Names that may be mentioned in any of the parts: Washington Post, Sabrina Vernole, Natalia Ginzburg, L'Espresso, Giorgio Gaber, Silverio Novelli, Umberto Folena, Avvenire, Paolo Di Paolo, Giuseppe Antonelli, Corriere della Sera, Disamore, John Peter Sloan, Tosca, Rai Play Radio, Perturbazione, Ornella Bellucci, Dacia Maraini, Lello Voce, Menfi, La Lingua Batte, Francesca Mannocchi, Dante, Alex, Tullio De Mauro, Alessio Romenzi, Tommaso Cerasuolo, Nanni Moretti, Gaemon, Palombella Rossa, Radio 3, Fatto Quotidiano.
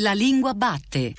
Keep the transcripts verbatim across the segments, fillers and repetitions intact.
La lingua batte.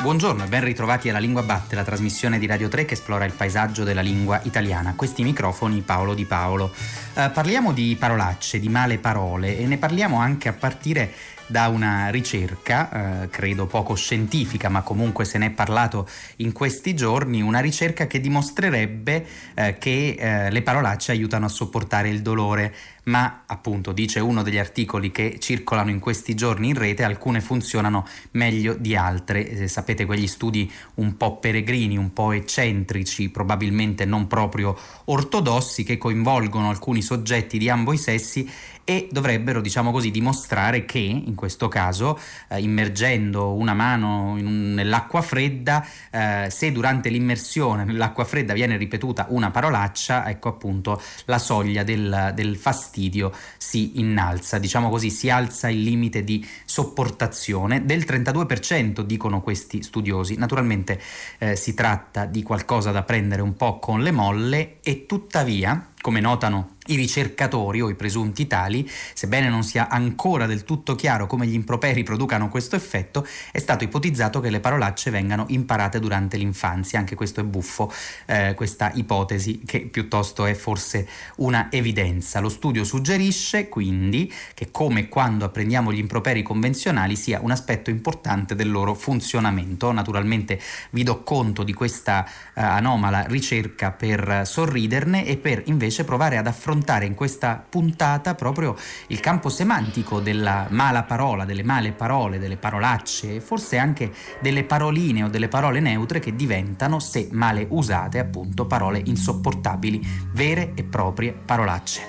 Buongiorno e ben ritrovati alla Lingua Batte, la trasmissione di Radio tre che esplora il paesaggio della lingua italiana. Questi microfoni Paolo Di Paolo. Eh, parliamo di parolacce, di male parole e ne parliamo anche a partire da una ricerca, eh, credo poco scientifica, ma comunque se ne è parlato in questi giorni, una ricerca che dimostrerebbe eh, che eh, le parolacce aiutano a sopportare il dolore, ma appunto, dice uno degli articoli che circolano in questi giorni in rete, alcune funzionano meglio di altre. Eh, sapete quegli studi un po' peregrini, un po' eccentrici, probabilmente non proprio ortodossi, che coinvolgono alcuni soggetti di ambo i sessi e dovrebbero, diciamo così, dimostrare che in questo caso eh, immergendo una mano in un, nell'acqua fredda, eh, se durante l'immersione nell'acqua fredda viene ripetuta una parolaccia, ecco appunto la soglia del, del fastidio si innalza, diciamo così si alza il limite di sopportazione del trentadue per cento, dicono questi studiosi. Naturalmente eh, si tratta di qualcosa da prendere un po' con le molle e tuttavia, come notano i ricercatori o i presunti tali, sebbene non sia ancora del tutto chiaro come gli improperi producano questo effetto, è stato ipotizzato che le parolacce vengano imparate durante l'infanzia. Anche questo è buffo, eh, questa ipotesi che piuttosto è forse una evidenza. Lo studio suggerisce quindi che come quando apprendiamo gli improperi convenzionali sia un aspetto importante del loro funzionamento. Naturalmente vi do conto di questa eh, anomala ricerca per sorriderne e per invece provare ad affrontare in questa puntata proprio il campo semantico della mala parola, delle male parole, delle parolacce e forse anche delle paroline o delle parole neutre che diventano, se male usate, appunto parole insopportabili, vere e proprie parolacce.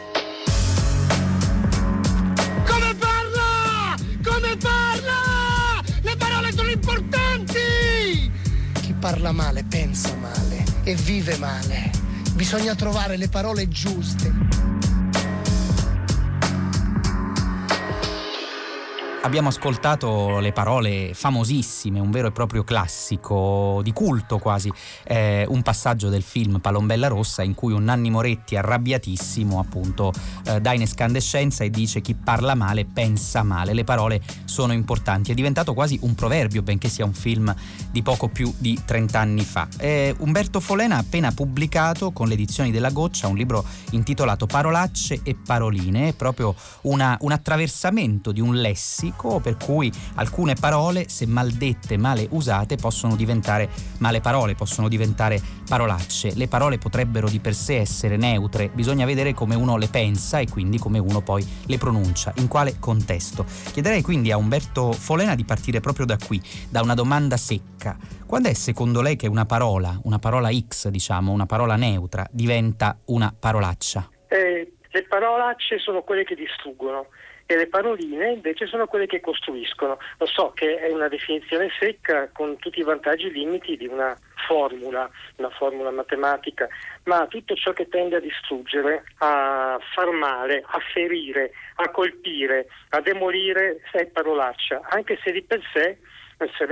Come parla? Come parla? Le parole sono importanti! Chi parla male pensa male e vive male. Bisogna trovare le parole giuste. Abbiamo ascoltato le parole famosissime, un vero e proprio classico di culto quasi, eh, un passaggio del film Palombella Rossa in cui un Nanni Moretti arrabbiatissimo appunto eh, dà in escandescenza e dice chi parla male pensa male, le parole sono importanti. È diventato quasi un proverbio, benché sia un film di poco più di trent'anni fa. Eh, Umberto Folena ha appena pubblicato con le edizioni della Goccia un libro intitolato Parolacce e Paroline, proprio una, un attraversamento di un lessico per cui alcune parole, se maldette, male usate, possono diventare male parole, possono diventare parolacce. Le parole potrebbero di per sé essere neutre, bisogna vedere come uno le pensa e quindi come uno poi le pronuncia, in quale contesto. Chiederei quindi a Umberto Folena di partire proprio da qui, da una domanda secca. Quando è secondo lei che una parola, una parola X diciamo, una parola neutra, diventa una parolaccia? Eh, le parolacce sono quelle che distruggono. E le paroline invece sono quelle che costruiscono. Lo so che è una definizione secca con tutti i vantaggi e i limiti di una formula, una formula matematica, ma tutto ciò che tende a distruggere, a far male, a ferire, a colpire, a demolire è parolaccia, anche se di per sé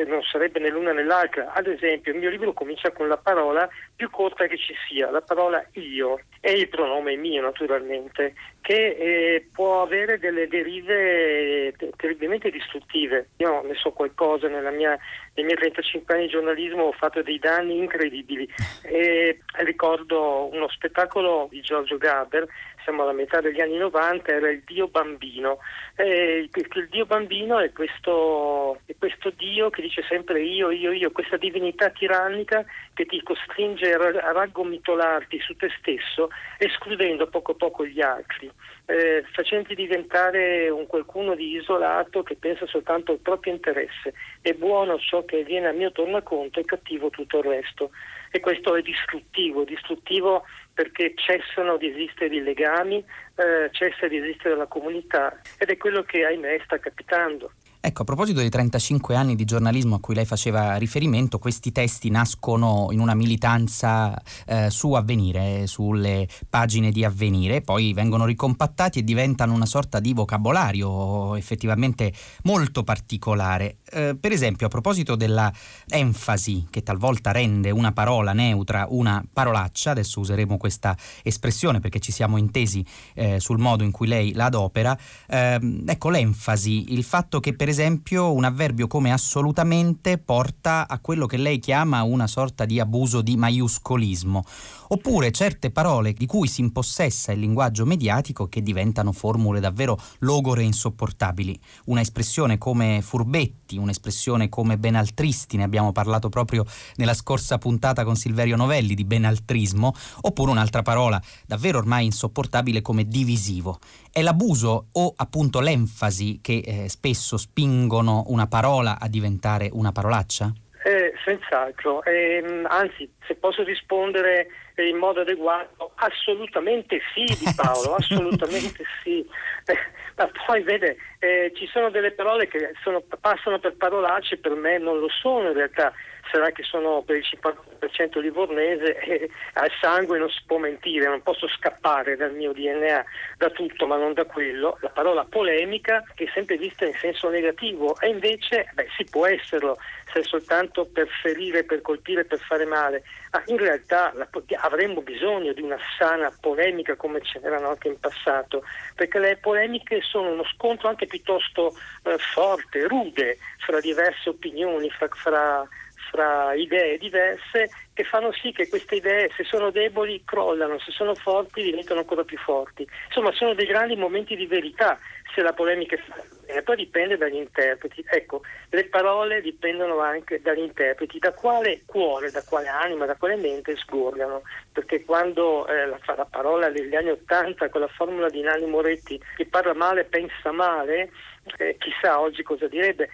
non sarebbe né l'una né l'altra. Ad esempio il mio libro comincia con la parola più corta che ci sia, la parola io, e il pronome mio naturalmente, che eh, può avere delle derive terribilmente distruttive. Io ne so qualcosa, nella mia, nei miei trentacinque anni di giornalismo ho fatto dei danni incredibili e ricordo uno spettacolo di Giorgio Gaber, siamo alla metà degli anni novanta, era il Dio Bambino. Eh, il, il Dio Bambino è questo, è questo Dio che dice sempre io, io, io, questa divinità tirannica che ti costringe a, a raggomitolarti su te stesso, escludendo poco a poco gli altri, eh, facendoti diventare un qualcuno di isolato che pensa soltanto al proprio interesse. È buono ciò che viene a mio tornaconto e cattivo tutto il resto. E questo è distruttivo, distruttivo perché cessano di esistere i legami, eh, cessa di esistere la comunità, ed è quello che ahimè sta capitando. Ecco, a proposito dei trentacinque anni di giornalismo a cui lei faceva riferimento, questi testi nascono in una militanza eh, su Avvenire, sulle pagine di Avvenire, poi vengono ricompattati e diventano una sorta di vocabolario effettivamente molto particolare. Eh, per esempio, a proposito della enfasi che talvolta rende una parola neutra una parolaccia, adesso useremo questa espressione perché ci siamo intesi eh, sul modo in cui lei la adopera, eh, ecco l'enfasi, il fatto che per esempio un avverbio come assolutamente porta a quello che lei chiama una sorta di abuso di maiuscolismo, oppure certe parole di cui si impossessa il linguaggio mediatico che diventano formule davvero logore e insopportabili. Una espressione come furbetti, un'espressione come benaltristi, ne abbiamo parlato proprio nella scorsa puntata con Silverio Novelli di benaltrismo, oppure un'altra parola davvero ormai insopportabile come divisivo. È l'abuso o appunto l'enfasi che eh, spesso spingono una parola a diventare una parolaccia? Eh, senz'altro, eh, anzi se posso rispondere in modo adeguato, assolutamente sì Di Paolo, assolutamente sì. Eh, ma poi vede, eh, ci sono delle parole che sono, passano per parolacce, per me non lo sono in realtà. Sarà che sono per il cinquanta per cento livornese e al sangue non si può mentire, non posso scappare dal mio D N A, da tutto ma non da quello. La parola polemica che è sempre vista in senso negativo e invece beh, si può esserlo se soltanto per ferire, per colpire, per fare male, ma in realtà la, avremmo bisogno di una sana polemica come ce n'erano anche in passato, perché le polemiche sono uno scontro anche piuttosto eh, forte, rude, fra diverse opinioni, fra... fra fra idee diverse che fanno sì che queste idee, se sono deboli, crollano, se sono forti diventano ancora più forti. Insomma, sono dei grandi momenti di verità se la polemica è... Poi dipende dagli interpreti. Ecco, le parole dipendono anche dagli interpreti, da quale cuore, da quale anima, da quale mente sgorgano. Perché quando eh, la, la parola degli anni Ottanta, con la formula di Nanni Moretti, chi parla male pensa male, Eh, chissà oggi cosa direbbe.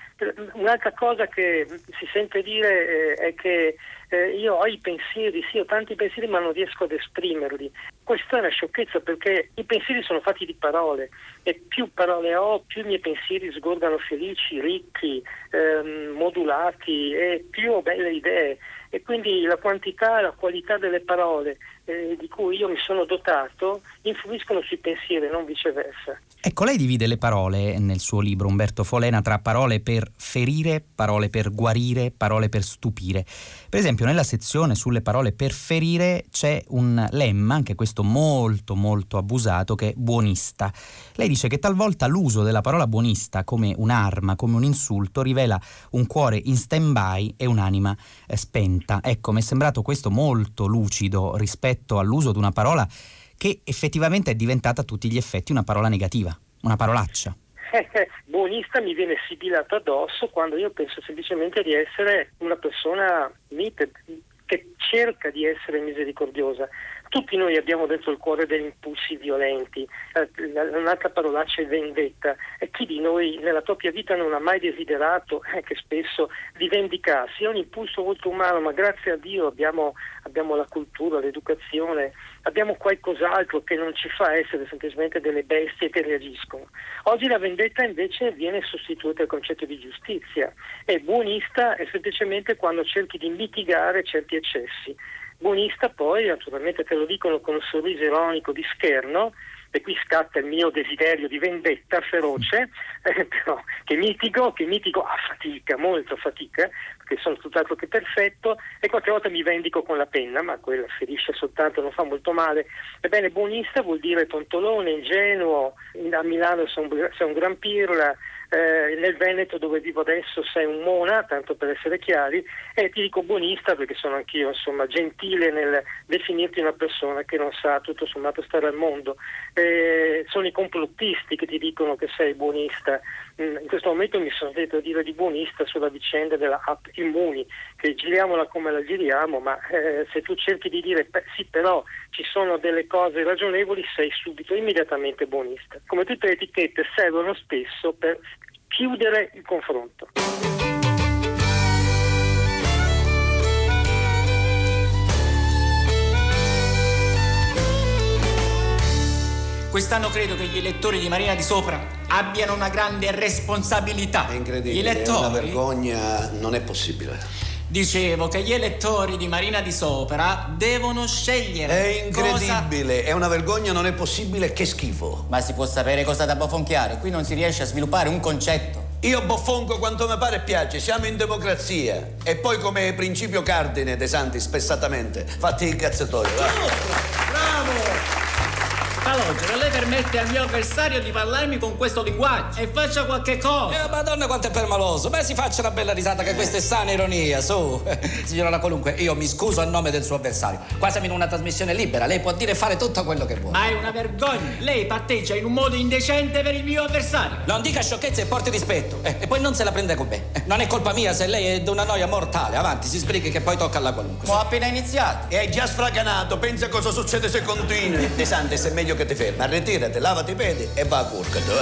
Un'altra cosa che si sente dire eh, è che eh, io ho i pensieri, sì, ho tanti pensieri ma non riesco ad esprimerli. Questa è una sciocchezza, perché i pensieri sono fatti di parole e più parole ho, più i miei pensieri sgorgano felici, ricchi, ehm, modulati e più ho belle idee. E quindi la quantità e la qualità delle parole eh, di cui io mi sono dotato influiscono sui pensieri, non viceversa. Ecco, lei divide le parole nel suo libro, Umberto Folena, tra parole per ferire, parole per guarire, parole per stupire. Per esempio nella sezione sulle parole per ferire c'è un lemma, anche questo molto molto abusato, che è buonista. Lei dice che talvolta l'uso della parola buonista come un'arma, come un insulto, rivela un cuore in stand-by e un'anima eh, spenta. Ecco, mi è sembrato questo molto lucido rispetto all'uso di una parola che effettivamente è diventata a tutti gli effetti una parola negativa, una parolaccia. Buonista mi viene sibilato addosso quando io penso semplicemente di essere una persona mite, che cerca di essere misericordiosa. Tutti noi abbiamo dentro il cuore degli impulsi violenti, un'altra parolaccia è vendetta, e chi di noi nella propria vita non ha mai desiderato, anche spesso, di vendicarsi? È un impulso molto umano, ma grazie a Dio abbiamo, abbiamo la cultura, l'educazione, abbiamo qualcos'altro che non ci fa essere semplicemente delle bestie che reagiscono. Oggi la vendetta invece viene sostituita al concetto di giustizia, e buonista è semplicemente quando cerchi di mitigare certi eccessi. Buonista poi, naturalmente te lo dicono con un sorriso ironico di scherno, e qui scatta il mio desiderio di vendetta feroce, eh, però, che mitigo, che mitigo a fatica, molto a fatica, perché sono tutt'altro che perfetto, e qualche volta mi vendico con la penna, ma quella ferisce soltanto, non fa molto male. Ebbene, buonista vuol dire tontolone, ingenuo, a Milano sei un gran pirla, Eh, nel Veneto dove vivo adesso sei un mona, tanto per essere chiari, e ti dico buonista perché sono anch'io, insomma, gentile nel definirti una persona che non sa tutto sommato stare al mondo. Eh, sono i complottisti che ti dicono che sei buonista. Mm, in questo momento mi sono detto dire di buonista sulla vicenda della app Immuni, che giriamola come la giriamo, ma eh, se tu cerchi di dire sì però ci sono delle cose ragionevoli, sei subito immediatamente buonista. Come tutte le etichette servono spesso per chiudere il confronto. Quest'anno credo che gli elettori di Marina di Sopra abbiano una grande responsabilità. È incredibile, elettori... è una vergogna, non è possibile. Dicevo che gli elettori di Marina di Sopra devono scegliere. È incredibile, cosa... è una vergogna, non è possibile, che schifo. Ma si può sapere cosa da bofonchiare, qui non si riesce a sviluppare un concetto. Io bofonco quanto mi pare e piace, siamo in democrazia. E poi come principio cardine De Santi, spessatamente, fatti il cazzetore. Va. Bravo! Allora, lei permette al mio avversario di parlarmi con questo linguaggio e faccia qualche cosa. Eh, madonna quanto è permaloso. Beh, si faccia una bella risata, che questa è sana ironia, su. Signora La Qualunque, io mi scuso a nome del suo avversario. Qua siamo in una trasmissione libera, lei può dire e fare tutto quello che vuole. Ma è una vergogna. Lei patteggia in un modo indecente per il mio avversario. Non dica sciocchezze e porti rispetto. Eh, e poi non se la prenda con me. Eh, non è colpa mia se lei è di una noia mortale. Avanti, si sbrichi che poi tocca alla Qualunque. Ho appena iniziato. E hai già sfraganato. Pensa cosa succede se continui. De Santis, è meglio che ti fermi, ritirati, lavati i piedi e va a curcato.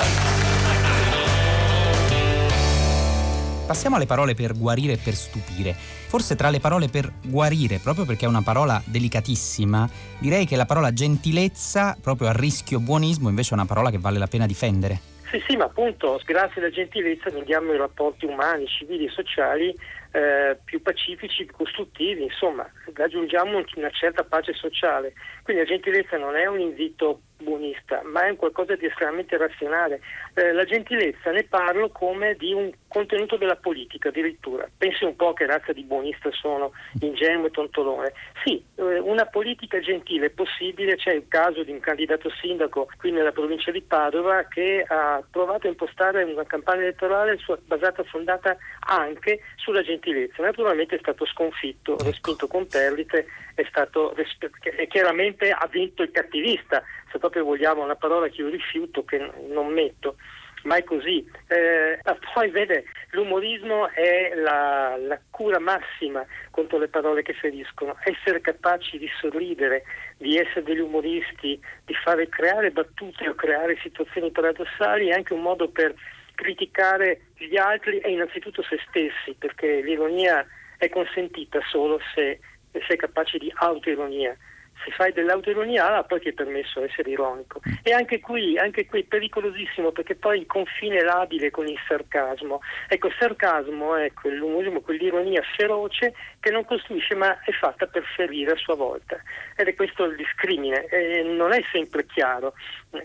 Passiamo alle parole per guarire e per stupire. Forse tra le parole per guarire, proprio perché è una parola delicatissima, direi che la parola gentilezza, proprio a rischio buonismo, invece è una parola che vale la pena difendere. Sì, sì, ma appunto, grazie alla gentilezza vediamo i rapporti umani, civili e sociali eh, più pacifici, più costruttivi, insomma, raggiungiamo una certa pace sociale. Quindi la gentilezza non è un invito buonista, ma è un qualcosa di estremamente razionale. Eh, la gentilezza, ne parlo come di un contenuto della politica, addirittura. Pensi un po' che razza di buonista sono, ingenuo e tontolone. Sì, eh, una politica gentile è possibile. C'è il caso di un candidato sindaco qui nella provincia di Padova che ha provato a impostare una campagna elettorale sua, basata, fondata anche sulla gentilezza. Naturalmente è stato sconfitto, respinto con perdite, è stato resp- e chiaramente ha vinto il cattivista, se proprio vogliamo, una parola che io rifiuto, che non metto. Ma è così. Eh, poi vede, l'umorismo è la, la cura massima contro le parole che feriscono. Essere capaci di sorridere, di essere degli umoristi, di fare creare battute o creare situazioni paradossali è anche un modo per criticare gli altri e innanzitutto se stessi, perché l'ironia è consentita solo se sei capace di autoironia. Se fai dell'autoironia, allora poi ti è permesso essere ironico. E anche qui, anche qui è pericolosissimo, perché poi il confine è labile con il sarcasmo. Ecco, il sarcasmo è quell'umorismo, quell'ironia feroce che non costruisce ma è fatta per ferire a sua volta. Ed è questo il discrimine. E non è sempre chiaro.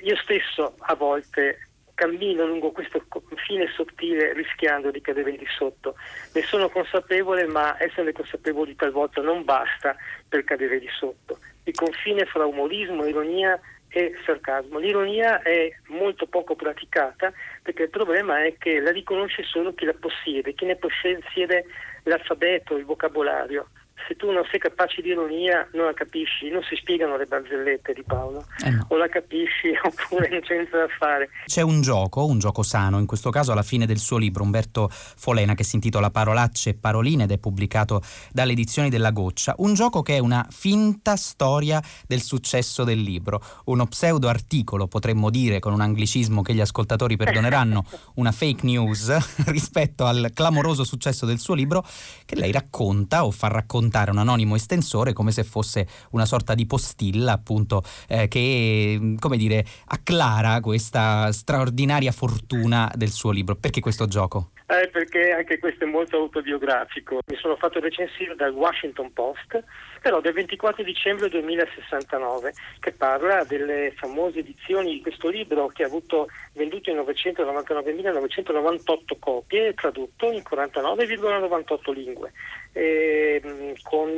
Io stesso a volte cammino lungo questo confine sottile rischiando di cadere di sotto. Ne sono consapevole, ma esserne consapevoli talvolta non basta per cadere di sotto. Il confine fra umorismo, ironia e sarcasmo. L'ironia è molto poco praticata, perché il problema è che la riconosce solo chi la possiede, chi ne possiede l'alfabeto, il vocabolario. Se tu non sei capace di ironia non la capisci, non si spiegano le barzellette di Paolo, eh no. O la capisci oppure non c'è niente da fare. C'è un gioco, un gioco sano, in questo caso alla fine del suo libro Umberto Folena, che si intitola Parolacce e Paroline ed è pubblicato dalle edizioni della Goccia, un gioco che è una finta storia del successo del libro, uno pseudo articolo, potremmo dire con un anglicismo che gli ascoltatori perdoneranno, una fake news rispetto al clamoroso successo del suo libro, che lei racconta o fa raccontare un anonimo estensore come se fosse una sorta di postilla, appunto, eh, che, come dire, acclara questa straordinaria fortuna del suo libro. Perché questo gioco? Eh, perché anche questo è molto autobiografico. Mi sono fatto recensire dal Washington Post, però del ventiquattro dicembre duemilasessantanove, che parla delle famose edizioni di questo libro, che ha avuto venduto in novecentonovantanovemilanovecento novantotto copie e tradotto in quarantanove virgola novantotto lingue. E, con,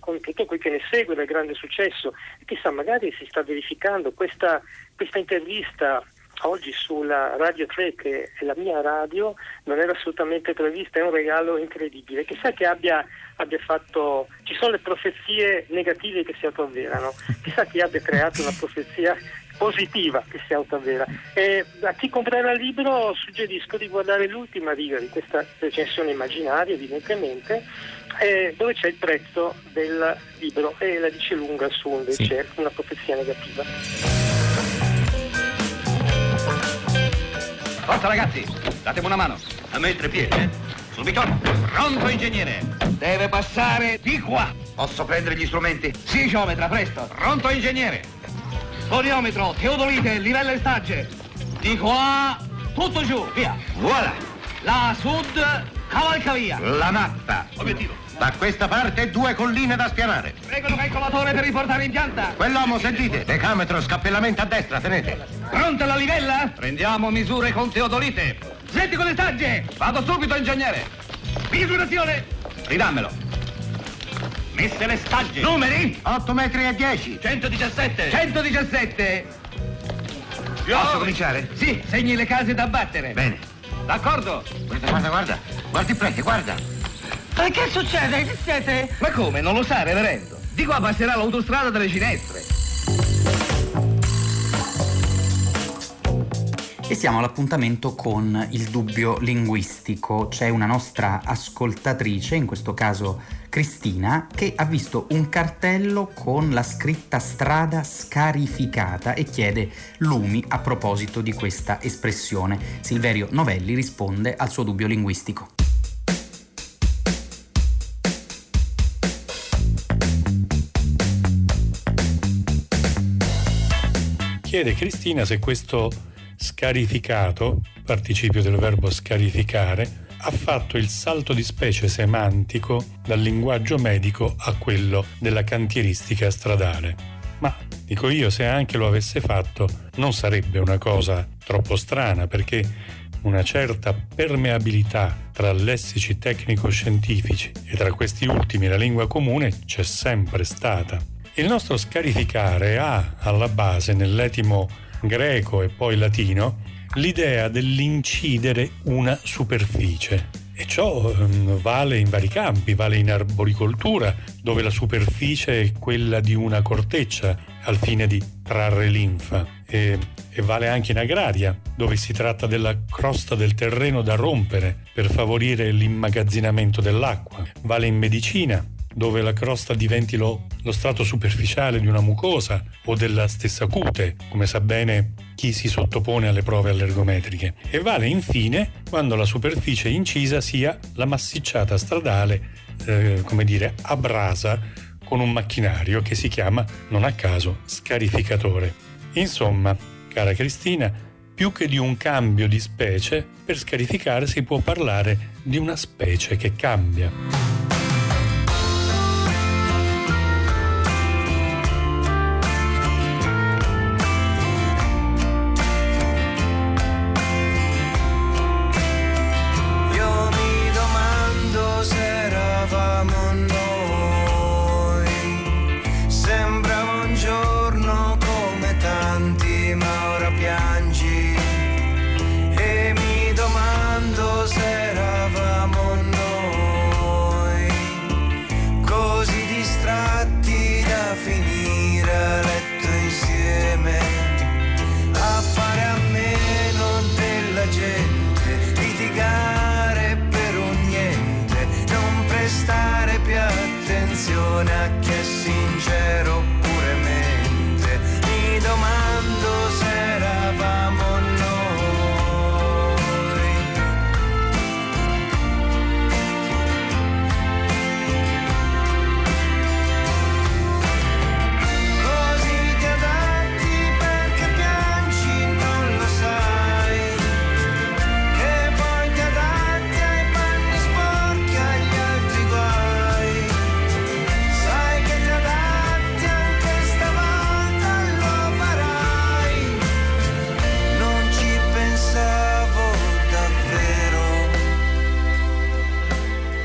con tutto quel che ne segue dal grande successo, e chissà, magari si sta verificando questa, questa intervista oggi sulla Radio tre, che è la mia radio, non era assolutamente prevista, è un regalo incredibile. Chissà che abbia, abbia fatto, ci sono le profezie negative che si autoavverano, chissà che abbia creato una profezia positiva che si autoavvera. E a chi comprerà il libro suggerisco di guardare l'ultima riga di questa recensione immaginaria, evidentemente, eh, dove c'è il prezzo del libro e la dice lunga su invece sì. Una profezia negativa. Forza ragazzi, datemi una mano. A me il trepiede, eh? Sul bicchiere. Pronto ingegnere. Deve passare di qua. Posso prendere gli strumenti? Sì, geometra, presto. Pronto ingegnere. Goniometro, teodolite, livella e stagge. Di qua. Tu. Butto giù, via. Voilà. La sud cavalca via. La mappa. Obiettivo. Da questa parte due colline da spianare. Prego il calcolatore per riportare in pianta. Quell'uomo, sentite, decametro, scappellamento a destra, tenete. Pronta la livella? Prendiamo misure con Teodolite. Senti con le tagge. Vado subito, ingegnere. Misurazione. Ridammelo. Messe le stagge. Numeri? otto metri e dieci. centodiciassette. centodiciassette. Posso cominciare? Sì, segni le case da abbattere. Bene. D'accordo. Guarda, guarda, guarda. Guarda i preti, guarda. Ma che succede? Che siete? Ma come? Non lo sa, reverendo. Di qua passerà l'autostrada delle Ginestre. E siamo all'appuntamento con il dubbio linguistico. C'è una nostra ascoltatrice, in questo caso Cristina, che ha visto un cartello con la scritta strada scarificata e chiede lumi a proposito di questa espressione. Silverio Novelli risponde al suo dubbio linguistico. Chiede Cristina se questo scarificato, participio del verbo scarificare, ha fatto il salto di specie semantico dal linguaggio medico a quello della cantieristica stradale. Ma, dico io, se anche lo avesse fatto non sarebbe una cosa troppo strana, perché una certa permeabilità tra lessici tecnico-scientifici e tra questi ultimi la lingua comune c'è sempre stata. Il nostro scarificare ha alla base, nell'etimo greco e poi latino, l'idea dell'incidere una superficie, e ciò vale in vari campi, vale in arboricoltura, dove la superficie è quella di una corteccia al fine di trarre linfa, e, e vale anche in agraria, dove si tratta della crosta del terreno da rompere per favorire l'immagazzinamento dell'acqua, vale in medicina, dove la crosta diventi lo, lo strato superficiale di una mucosa o della stessa cute, come sa bene chi si sottopone alle prove allergometriche, e vale infine quando la superficie incisa sia la massicciata stradale, eh, come dire, abrasa con un macchinario che si chiama, non a caso, scarificatore. Insomma, cara Cristina, più che di un cambio di specie, per scarificare si può parlare di una specie che cambia.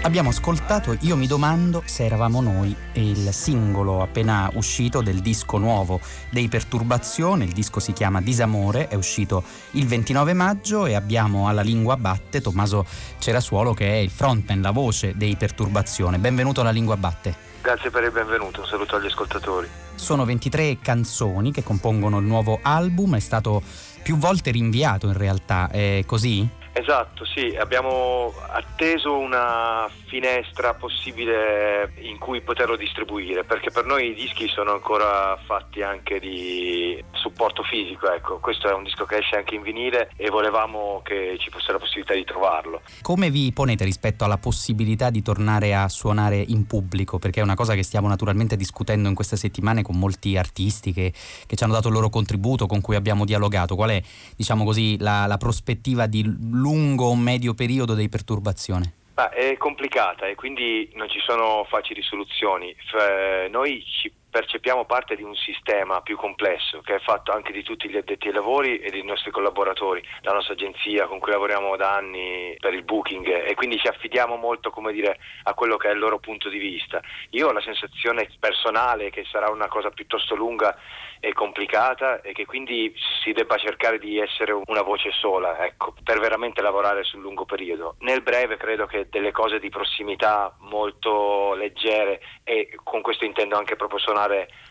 Abbiamo ascoltato Io mi domando se eravamo noi, il singolo appena uscito del disco nuovo dei Perturbazione. Il disco si chiama Disamore, è uscito il ventinove maggio, e abbiamo alla Lingua Batte Tommaso Cerasuolo, che è il frontman, la voce dei Perturbazione. Benvenuto alla Lingua Batte. Grazie per il benvenuto, un saluto agli ascoltatori. Sono ventitré canzoni che compongono il nuovo album, è stato più volte rinviato in realtà, è così? Esatto, sì, abbiamo atteso una finestra possibile in cui poterlo distribuire, perché per noi i dischi sono ancora fatti anche di supporto fisico, ecco. Questo è un disco che esce anche in vinile e volevamo che ci fosse la possibilità di trovarlo. Come vi ponete rispetto alla possibilità di tornare a suonare in pubblico? Perché è una cosa che stiamo naturalmente discutendo in queste settimane con molti artisti che, che ci hanno dato il loro contributo, con cui abbiamo dialogato. Qual è, diciamo così, la, la prospettiva di lungo o medio periodo dei Perturbazione? Ah, è complicata e quindi non ci sono facili soluzioni. F- noi ci percepiamo parte di un sistema più complesso che è fatto anche di tutti gli addetti ai lavori e dei nostri collaboratori, la nostra agenzia con cui lavoriamo da anni per il booking, e quindi ci affidiamo molto, come dire, a quello che è il loro punto di vista. Io ho la sensazione personale che sarà una cosa piuttosto lunga e complicata e che quindi si debba cercare di essere una voce sola, ecco, per veramente lavorare sul lungo periodo. Nel breve credo che delle cose di prossimità molto leggere, e con questo intendo anche proprio suonare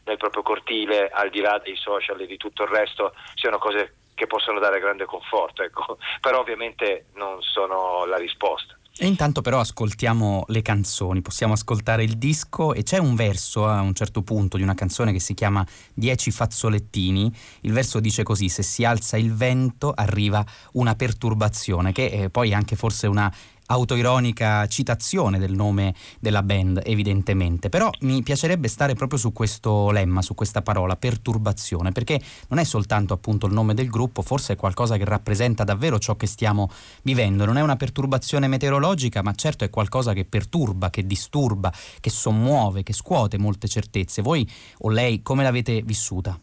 nel proprio cortile, al di là dei social e di tutto il resto, siano cose che possono dare grande conforto, ecco. Però ovviamente non sono la risposta. E intanto però ascoltiamo le canzoni, possiamo ascoltare il disco, e c'è un verso a un certo punto di una canzone che si chiama Dieci fazzolettini. Il verso dice così: se si alza il vento arriva una perturbazione, che è poi anche forse una autoironica citazione del nome della band, evidentemente. Però mi piacerebbe stare proprio su questo lemma, su questa parola, perturbazione, perché non è soltanto appunto il nome del gruppo, forse è qualcosa che rappresenta davvero ciò che stiamo vivendo. Non è una perturbazione meteorologica, ma certo è qualcosa che perturba, che disturba, che sommuove, che scuote molte certezze. Voi o lei come l'avete vissuta?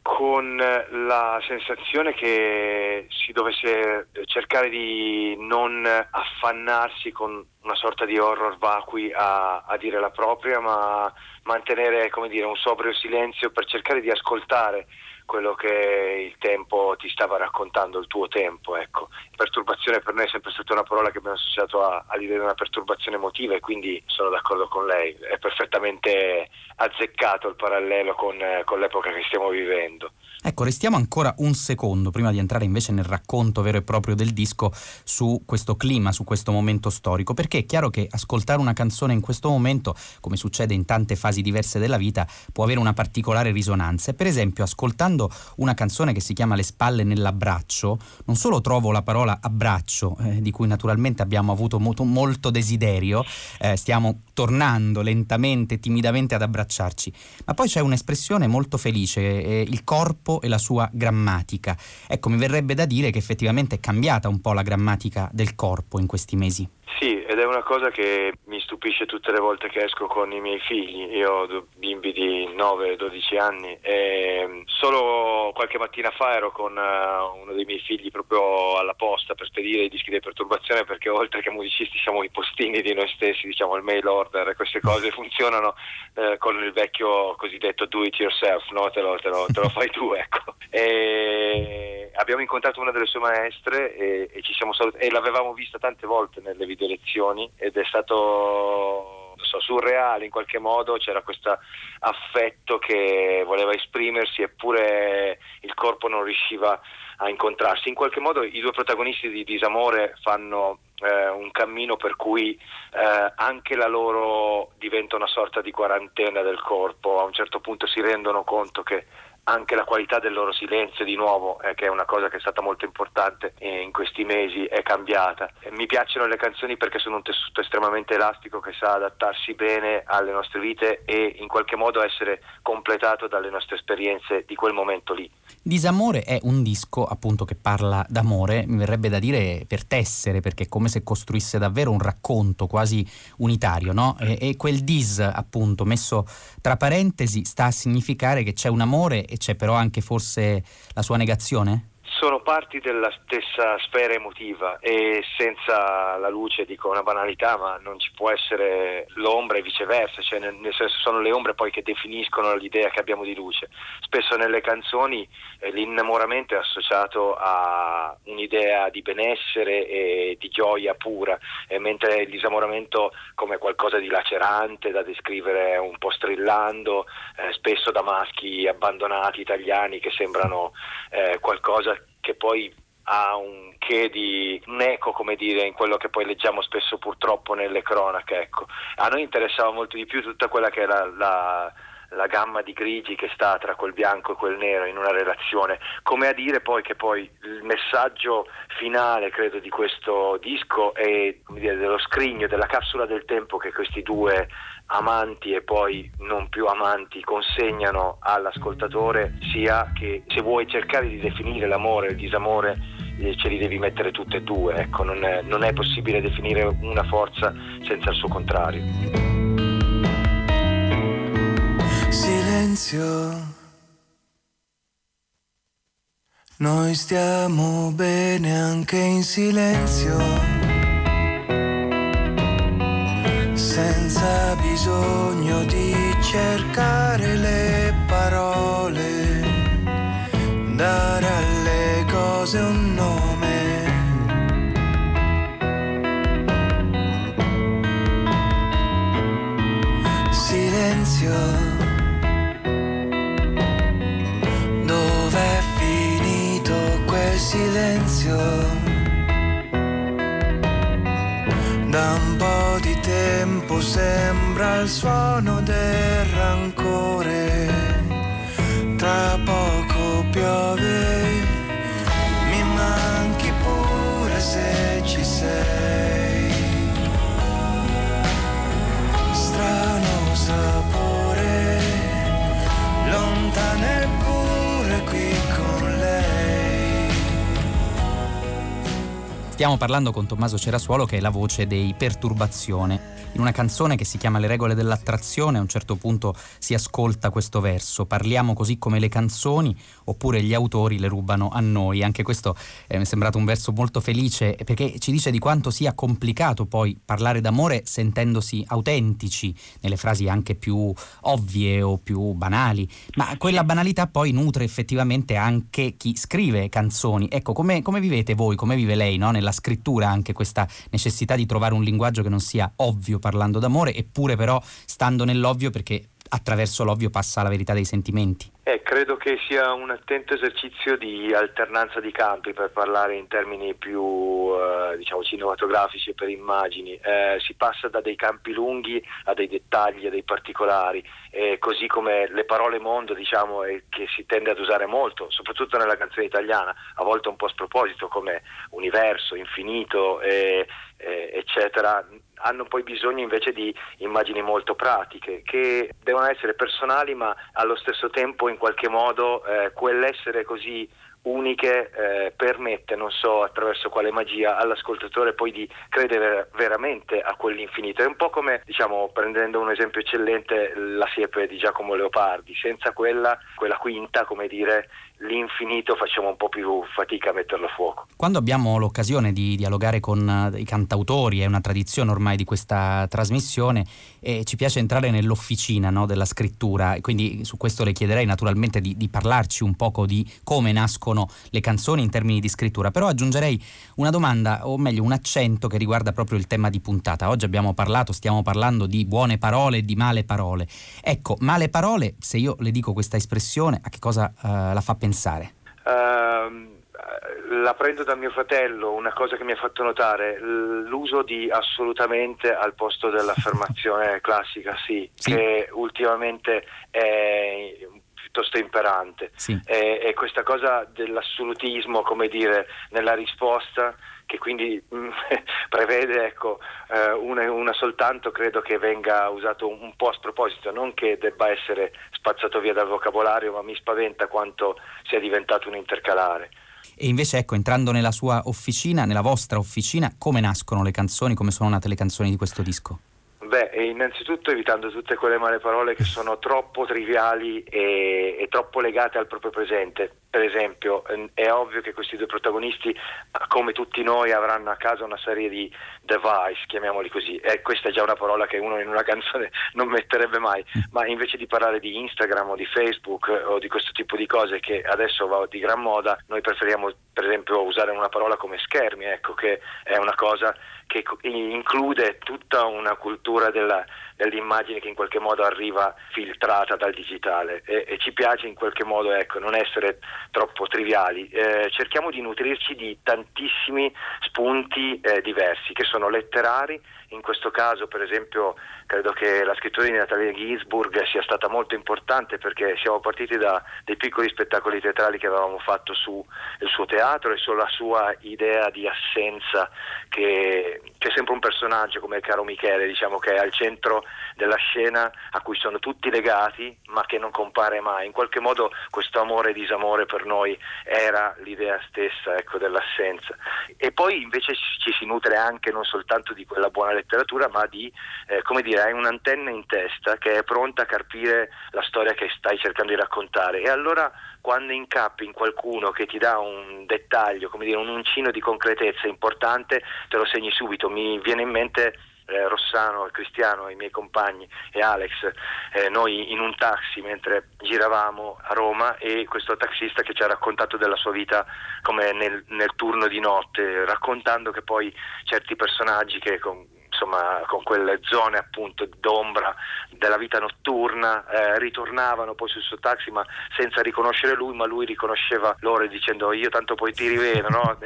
Con la sensazione che si dovesse cercare di non affannarsi con una sorta di horror vacui a, a dire la propria, ma mantenere, come dire, un sobrio silenzio per cercare di ascoltare quello che il tempo ti stava raccontando, il tuo tempo, ecco. Perturbazione per noi è sempre stata una parola che abbiamo associato all'idea di una perturbazione emotiva, e quindi sono d'accordo con lei, è perfettamente azzeccato il parallelo con, con l'epoca che stiamo vivendo. Ecco, restiamo ancora un secondo prima di entrare invece nel racconto vero e proprio del disco, su questo clima, su questo momento storico, perché è chiaro che ascoltare una canzone in questo momento, come succede in tante fasi diverse della vita, può avere una particolare risonanza. Per esempio, ascoltando una canzone che si chiama Le spalle nell'abbraccio, non solo trovo la parola abbraccio, eh, di cui naturalmente abbiamo avuto molto, molto desiderio, eh, stiamo tornando lentamente, timidamente ad abbracciarci, ma poi c'è un'espressione molto felice, eh, il corpo e la sua grammatica. Ecco, mi verrebbe da dire che effettivamente è cambiata un po' la grammatica del corpo in questi mesi. Sì, ed è una cosa che mi stupisce tutte le volte che esco con i miei figli. Io ho bimbi di nove dodici anni e solo qualche mattina fa ero con uno dei miei figli proprio alla posta per spedire i dischi di Perturbazione, perché oltre che musicisti siamo i postini di noi stessi, diciamo il mail order, e queste cose funzionano eh, con il vecchio cosiddetto do it yourself, no? te, lo, te, lo, te lo fai tu, ecco. E abbiamo incontrato una delle sue maestre e, e ci siamo salutati, e l'avevamo vista tante volte nelle video lezioni, ed è stato, non so, surreale in qualche modo. C'era questo affetto che voleva esprimersi, eppure il corpo non riusciva a incontrarsi. In qualche modo i due protagonisti di Disamore fanno eh, un cammino per cui eh, anche la loro diventa una sorta di quarantena del corpo. A un certo punto si rendono conto che anche la qualità del loro silenzio, di nuovo, eh, che è una cosa che è stata molto importante eh, in questi mesi, è cambiata. Mi piacciono le canzoni perché sono un tessuto estremamente elastico che sa adattarsi bene alle nostre vite e in qualche modo essere completato dalle nostre esperienze di quel momento lì. Disamore è un disco appunto che parla d'amore, mi verrebbe da dire per tessere, perché è come se costruisse davvero un racconto quasi unitario, no? E, e quel dis appunto messo tra parentesi sta a significare che c'è un amore e c'è però anche forse la sua negazione? Sono parti della stessa sfera emotiva e senza la luce, dico una banalità, ma non ci può essere l'ombra e viceversa, cioè nel, nel senso sono le ombre poi che definiscono l'idea che abbiamo di luce. Spesso nelle canzoni eh, l'innamoramento è associato a un'idea di benessere e di gioia pura, e mentre il disamoramento come qualcosa di lacerante da descrivere un po' strillando, eh, spesso da maschi abbandonati italiani che sembrano eh, qualcosa che poi ha un che di un eco, come dire, in quello che poi leggiamo spesso purtroppo nelle cronache, ecco. A noi interessava molto di più tutta quella che era la, la la gamma di grigi che sta tra quel bianco e quel nero in una relazione, come a dire poi che poi il messaggio finale, credo, di questo disco è, come dire, dello scrigno, della capsula del tempo che questi due amanti e poi non più amanti consegnano all'ascoltatore, sia che se vuoi cercare di definire l'amore e il disamore ce li devi mettere tutte e due, ecco, non è, non è possibile definire una forza senza il suo contrario. Silenzio, noi stiamo bene anche in silenzio, senza bisogno di cercare le parole, dare alle cose un nome. Silenzio. Silenzio, da un po' di tempo sembra il suono del rancore, tra poco piove, mi manchi pure se ci sei, strano sapore, lontane pure qui con lei. Stiamo parlando con Tommaso Cerasuolo, che è la voce dei Perturbazione. In una canzone che si chiama Le regole dell'attrazione a un certo punto si ascolta questo verso: parliamo così come le canzoni, oppure gli autori le rubano a noi. Anche questo eh, mi è sembrato un verso molto felice, perché ci dice di quanto sia complicato poi parlare d'amore sentendosi autentici nelle frasi anche più ovvie o più banali, ma quella banalità poi nutre effettivamente anche chi scrive canzoni. Ecco, come, come vivete voi, come vive lei, no? Nella la scrittura anche questa necessità di trovare un linguaggio che non sia ovvio parlando d'amore, eppure però stando nell'ovvio, perché attraverso l'ovvio passa la verità dei sentimenti. Eh, credo che sia un attento esercizio di alternanza di campi, per parlare in termini più eh, diciamo cinematografici e per immagini. Eh, si passa da dei campi lunghi a dei dettagli, a dei particolari, eh, così come le parole mondo, diciamo, eh, che si tende ad usare molto, soprattutto nella canzone italiana, a volte un po' a sproposito, come universo, infinito, eh, eh, eccetera. Hanno poi bisogno invece di immagini molto pratiche, che devono essere personali ma allo stesso tempo in qualche modo eh, quell'essere così uniche eh, permette, non so attraverso quale magia, all'ascoltatore poi di credere veramente a quell'infinito. È un po' come, diciamo, prendendo un esempio eccellente, la siepe di Giacomo Leopardi. Senza quella, quella quinta, come dire, l'infinito facciamo un po' più fatica a metterlo a fuoco. Quando abbiamo l'occasione di dialogare con i cantautori, è una tradizione ormai di questa trasmissione, e ci piace entrare nell'officina, no, della scrittura, e quindi su questo le chiederei naturalmente di, di parlarci un poco di come nascono le canzoni in termini di scrittura, però aggiungerei una domanda, o meglio un accento, che riguarda proprio il tema di puntata. Oggi abbiamo parlato, stiamo parlando di buone parole e di male parole. Ecco, male parole, se io le dico questa espressione, a che cosa uh, la fa pensare? Um... La prendo da mio fratello, una cosa che mi ha fatto notare, l'uso di assolutamente al posto dell'affermazione classica sì, sì, che ultimamente è piuttosto imperante, sì. e, e questa cosa dell'assolutismo, come dire, nella risposta, che quindi mm, prevede, ecco, eh, una, una soltanto, credo che venga usato un, un po' a sproposito, non che debba essere spazzato via dal vocabolario, ma mi spaventa quanto sia diventato un intercalare. E invece, ecco, entrando nella sua officina, nella vostra officina, come nascono le canzoni, come sono nate le canzoni di questo disco? Beh, innanzitutto evitando tutte quelle male parole che sono troppo triviali e, e troppo legate al proprio presente. Per esempio, è ovvio che questi due protagonisti, come tutti noi, avranno a casa una serie di device, chiamiamoli così, e questa è già una parola che uno in una canzone non metterebbe mai, ma invece di parlare di Instagram o di Facebook o di questo tipo di cose che adesso va di gran moda, noi preferiamo per esempio usare una parola come schermi, ecco, che è una cosa che include tutta una cultura della dell'immagine che in qualche modo arriva filtrata dal digitale, e, e ci piace in qualche modo, ecco, non essere troppo triviali. Eh, cerchiamo di nutrirci di tantissimi spunti eh, diversi, che sono letterari. In questo caso, per esempio, credo che la scrittura di Natalia Ginzburg sia stata molto importante, perché siamo partiti da dei piccoli spettacoli teatrali che avevamo fatto su il suo teatro e sulla sua idea di assenza, che c'è sempre un personaggio come il caro Michele, diciamo, che è al centro della scena, a cui sono tutti legati ma che non compare mai. In qualche modo questo amore e disamore per noi era l'idea stessa, ecco, dell'assenza. E poi invece ci si nutre anche non soltanto di quella buona letteratura, ma di, eh, come dire, hai un'antenna in testa che è pronta a carpire la storia che stai cercando di raccontare, e allora quando incappi in qualcuno che ti dà un dettaglio, come dire, un uncino di concretezza importante, te lo segni subito. Mi viene in mente Eh, Rossano, Cristiano, i miei compagni, e Alex, eh, noi in un taxi mentre giravamo a Roma, e questo taxista che ci ha raccontato della sua vita come nel, nel turno di notte, raccontando che poi certi personaggi che con, insomma, con quelle zone appunto d'ombra della vita notturna eh, ritornavano poi sul suo taxi, ma senza riconoscere lui, ma lui riconosceva loro dicendo: io tanto poi ti rivedo, no?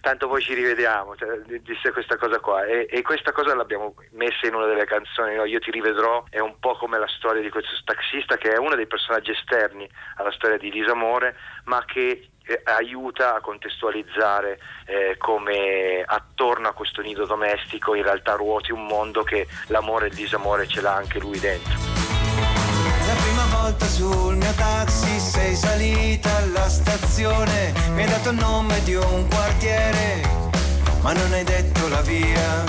Tanto poi ci rivediamo, cioè, disse questa cosa qua, e, e questa cosa l'abbiamo messa in una delle canzoni, no? Io ti rivedrò è un po' come la storia di questo taxista, che è uno dei personaggi esterni alla storia di Disamore, ma che aiuta a contestualizzare eh, come attorno a questo nido domestico in realtà ruoti un mondo che l'amore e il disamore ce l'ha anche lui dentro. La prima volta sul mio taxi sei salita alla stazione, mi hai dato il nome di un quartiere, ma non hai detto la via.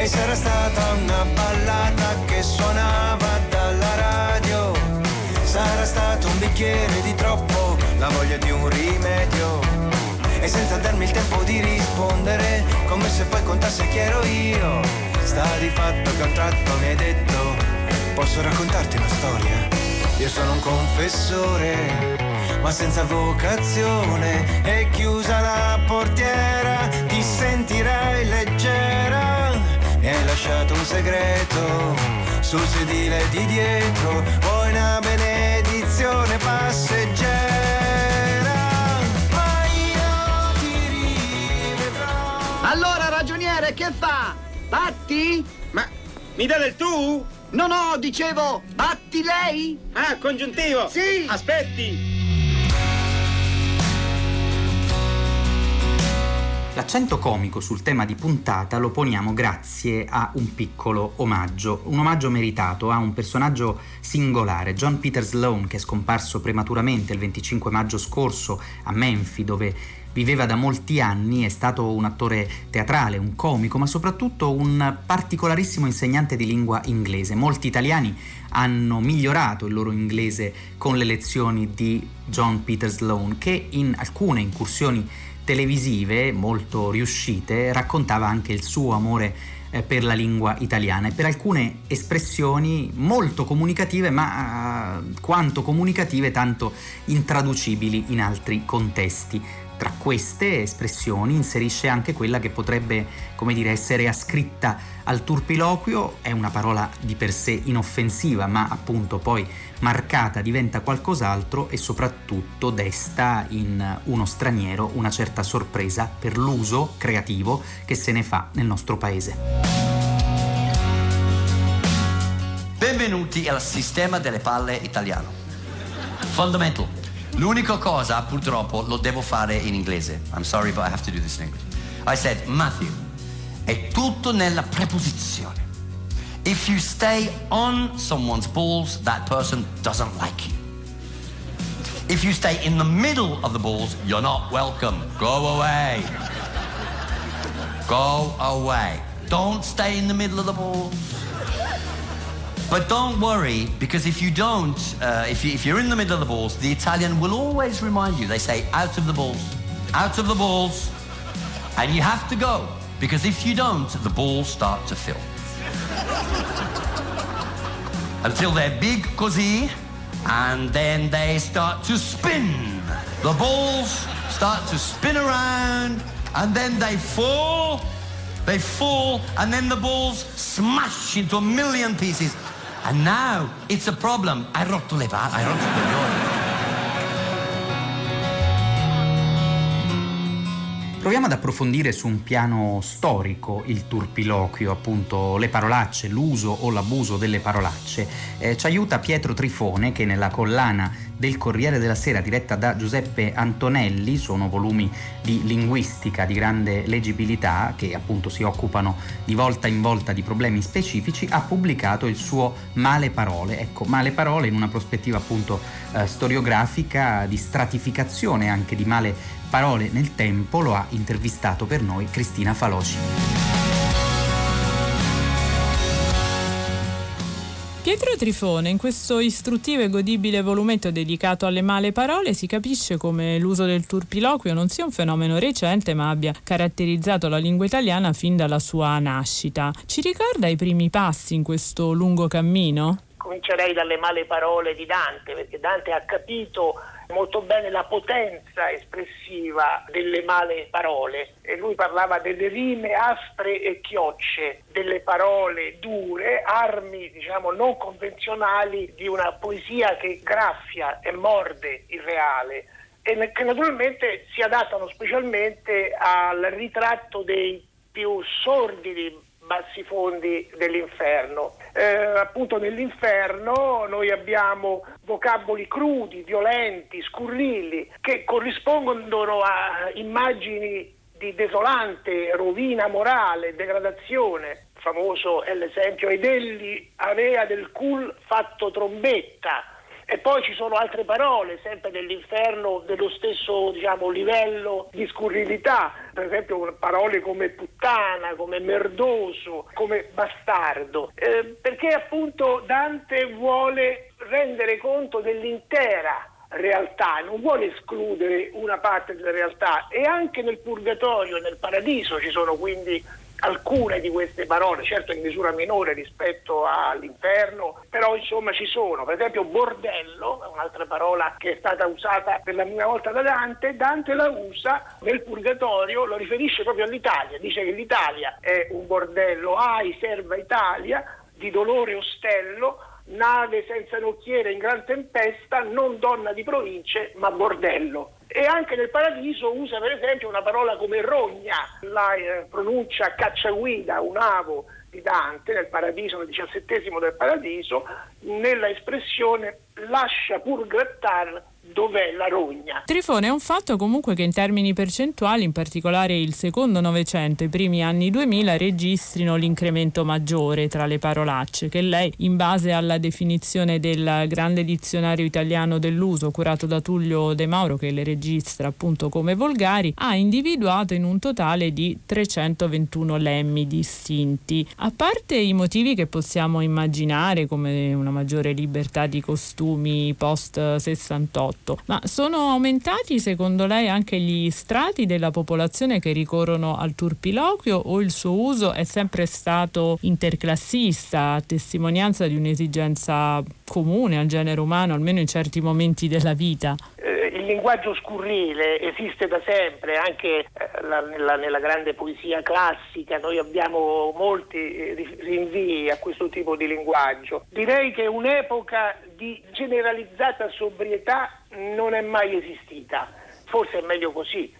E c'era stata una ballata che suonava dalla radio, sarà stato un bicchiere di troppo, la voglia di un rimedio. E senza darmi il tempo di rispondere, come se poi contasse chi ero io, sta di fatto che a un tratto mi hai detto: posso raccontarti una storia? Io sono un confessore, ma senza vocazione, e chiusa la portiera ti sentirai leggera. E hai lasciato un segreto sul sedile di dietro, vuoi una benedizione passeggera, ma io ti rivedrò. Allora, ragioniere, che fa? Batti? Ma mi dà del tu? No, no, dicevo, batti lei? Ah, congiuntivo? Sì. Aspetti. L'accento comico sul tema di puntata lo poniamo grazie a un piccolo omaggio, un omaggio meritato a un personaggio singolare, John Peter Sloan, che è scomparso prematuramente il venticinque maggio scorso a Menfi, dove viveva da molti anni. È stato un attore teatrale, un comico, ma soprattutto un particolarissimo insegnante di lingua inglese. Molti italiani hanno migliorato il loro inglese con le lezioni di John Peter Sloan, che in alcune incursioni televisive molto riuscite raccontava anche il suo amore eh, per la lingua italiana e per alcune espressioni molto comunicative, ma eh, quanto comunicative tanto intraducibili in altri contesti. Tra queste espressioni inserisce anche quella che potrebbe, come dire, essere ascritta al turpiloquio. È una parola di per sé inoffensiva, ma appunto poi marcata diventa qualcos'altro, e soprattutto desta in uno straniero una certa sorpresa per l'uso creativo che se ne fa nel nostro paese. Benvenuti al sistema delle palle italiano. Fundamental. L'unica cosa, purtroppo, lo devo fare in inglese. I'm sorry, but I have to do this in English. I said, Matthew, è tutto nella preposizione. If you stay on someone's balls, that person doesn't like you. If you stay in the middle of the balls, you're not welcome. Go away. Go away. Don't stay in the middle of the balls. But don't worry, because if you don't, uh, if, you, if you're in the middle of the balls, the Italian will always remind you. They say, out of the balls, out of the balls. And you have to go, because if you don't, the balls start to fill. Until they're big così, and then they start to spin. The balls start to spin around, and then they fall, They fall and then the balls smash into a million pieces. And now it's a problem. Hai rotto le palle, hai rotto i coglioni. Proviamo ad approfondire su un piano storico il turpiloquio, appunto le parolacce, l'uso o l'abuso delle parolacce. Eh, ci aiuta Pietro Trifone, che nella collana del Corriere della Sera diretta da Giuseppe Antonelli, sono volumi di linguistica di grande leggibilità che appunto si occupano di volta in volta di problemi specifici, ha pubblicato il suo Male Parole. Ecco, Male Parole in una prospettiva appunto eh, storiografica di stratificazione anche di male parole nel tempo, lo ha intervistato per noi Cristina Faloci. Pietro Trifone, in questo istruttivo e godibile volumetto dedicato alle male parole, si capisce come l'uso del turpiloquio non sia un fenomeno recente, ma abbia caratterizzato la lingua italiana fin dalla sua nascita. Ci ricorda i primi passi in questo lungo cammino? Comincerei dalle male parole di Dante, perché Dante ha capito molto bene la potenza espressiva delle male parole e lui parlava delle rime aspre e chiocce, delle parole dure, armi diciamo non convenzionali di una poesia che graffia e morde il reale e che naturalmente si adattano specialmente al ritratto dei più sordidi bassifondi dell'inferno. Eh, appunto nell'inferno noi abbiamo vocaboli crudi, violenti, scurrili, che corrispondono a immagini di desolante rovina morale, degradazione. Famoso è l'esempio ed elli avea del cul fatto trombetta. E poi ci sono altre parole, sempre dell'inferno, dello stesso diciamo livello di scurrilità, per esempio parole come puttana, come merdoso, come bastardo, eh, perché appunto Dante vuole rendere conto dell'intera realtà, non vuole escludere una parte della realtà, e anche nel purgatorio e nel paradiso ci sono quindi alcune di queste parole, certo in misura minore rispetto all'inferno, però insomma ci sono. Per esempio bordello, un'altra parola che è stata usata per la prima volta da Dante, Dante la usa nel Purgatorio, lo riferisce proprio all'Italia, dice che l'Italia è un bordello, ahi, serva Italia, di dolore ostello, nave senza nocchiere in gran tempesta, non donna di province ma bordello. E anche nel paradiso usa per esempio una parola come rogna, la eh, pronuncia cacciaguida, un avo di Dante nel paradiso, nel diciassettesimo del paradiso, nella espressione lascia pur grattar dov'è la rogna. Trifone, è un fatto comunque che in termini percentuali, in particolare il secondo Novecento e i primi anni duemila, registrino l'incremento maggiore tra le parolacce, che lei, in base alla definizione del Grande Dizionario Italiano dell'Uso curato da Tullio De Mauro, che le registra appunto come volgari, ha individuato in un totale di trecentoventuno lemmi distinti. A parte i motivi che possiamo immaginare, come una maggiore libertà di costumi post sessantotto, ma sono aumentati secondo lei anche gli strati della popolazione che ricorrono al turpiloquio, o il suo uso è sempre stato interclassista, a testimonianza di un'esigenza comune al genere umano, almeno in certi momenti della vita? Eh, il linguaggio scurrile esiste da sempre, anche eh, la, nella, nella grande poesia classica noi abbiamo molti eh, rinvii a questo tipo di linguaggio. Direi che un'epoca di generalizzata sobrietà non è mai esistita, forse è meglio così.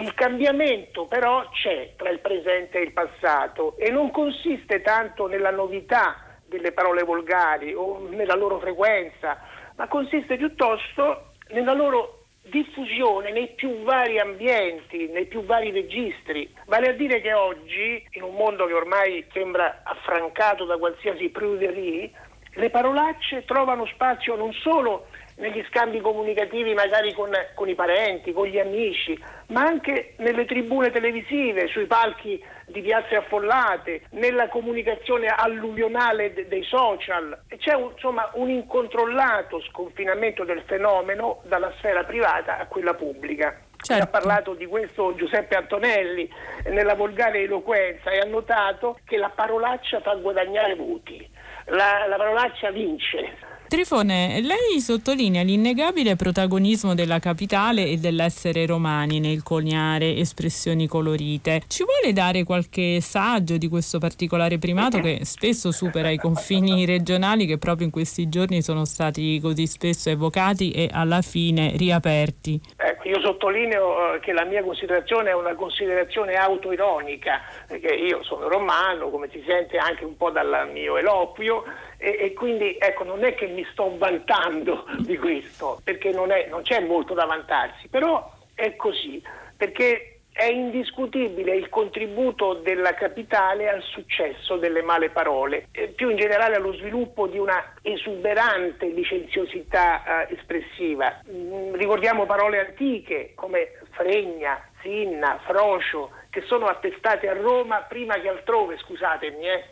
Il cambiamento però c'è tra il presente e il passato e non consiste tanto nella novità delle parole volgari o nella loro frequenza, ma consiste piuttosto nella loro diffusione nei più vari ambienti, nei più vari registri. Vale a dire che oggi, in un mondo che ormai sembra affrancato da qualsiasi pruderie, le parolacce trovano spazio non solo negli scambi comunicativi magari con, con i parenti, con gli amici, ma anche nelle tribune televisive, sui palchi di piazze affollate, nella comunicazione alluvionale de- dei social. C'è un, insomma un incontrollato sconfinamento del fenomeno dalla sfera privata a quella pubblica. Certo. Ha parlato di questo Giuseppe Antonelli nella volgare eloquenza e ha notato che la parolaccia fa guadagnare voti, la, la parolaccia vince. Trifone, lei sottolinea l'innegabile protagonismo della capitale e dell'essere romani nel coniare espressioni colorite. Ci vuole dare qualche saggio di questo particolare primato che spesso supera i confini regionali, che proprio in questi giorni sono stati così spesso evocati e alla fine riaperti? Ecco, io sottolineo che la mia considerazione è una considerazione autoironica, perché io sono romano, come si sente anche un po' dal mio eloquio, e, e quindi ecco, non è che mi sto vantando di questo, perché non, è, non c'è molto da vantarsi, però è così, perché è indiscutibile il contributo della capitale al successo delle male parole, e più in generale allo sviluppo di una esuberante licenziosità eh, espressiva. Mm, ricordiamo parole antiche come fregna, zinna, frocio, che sono attestate a Roma prima che altrove, scusatemi. Eh.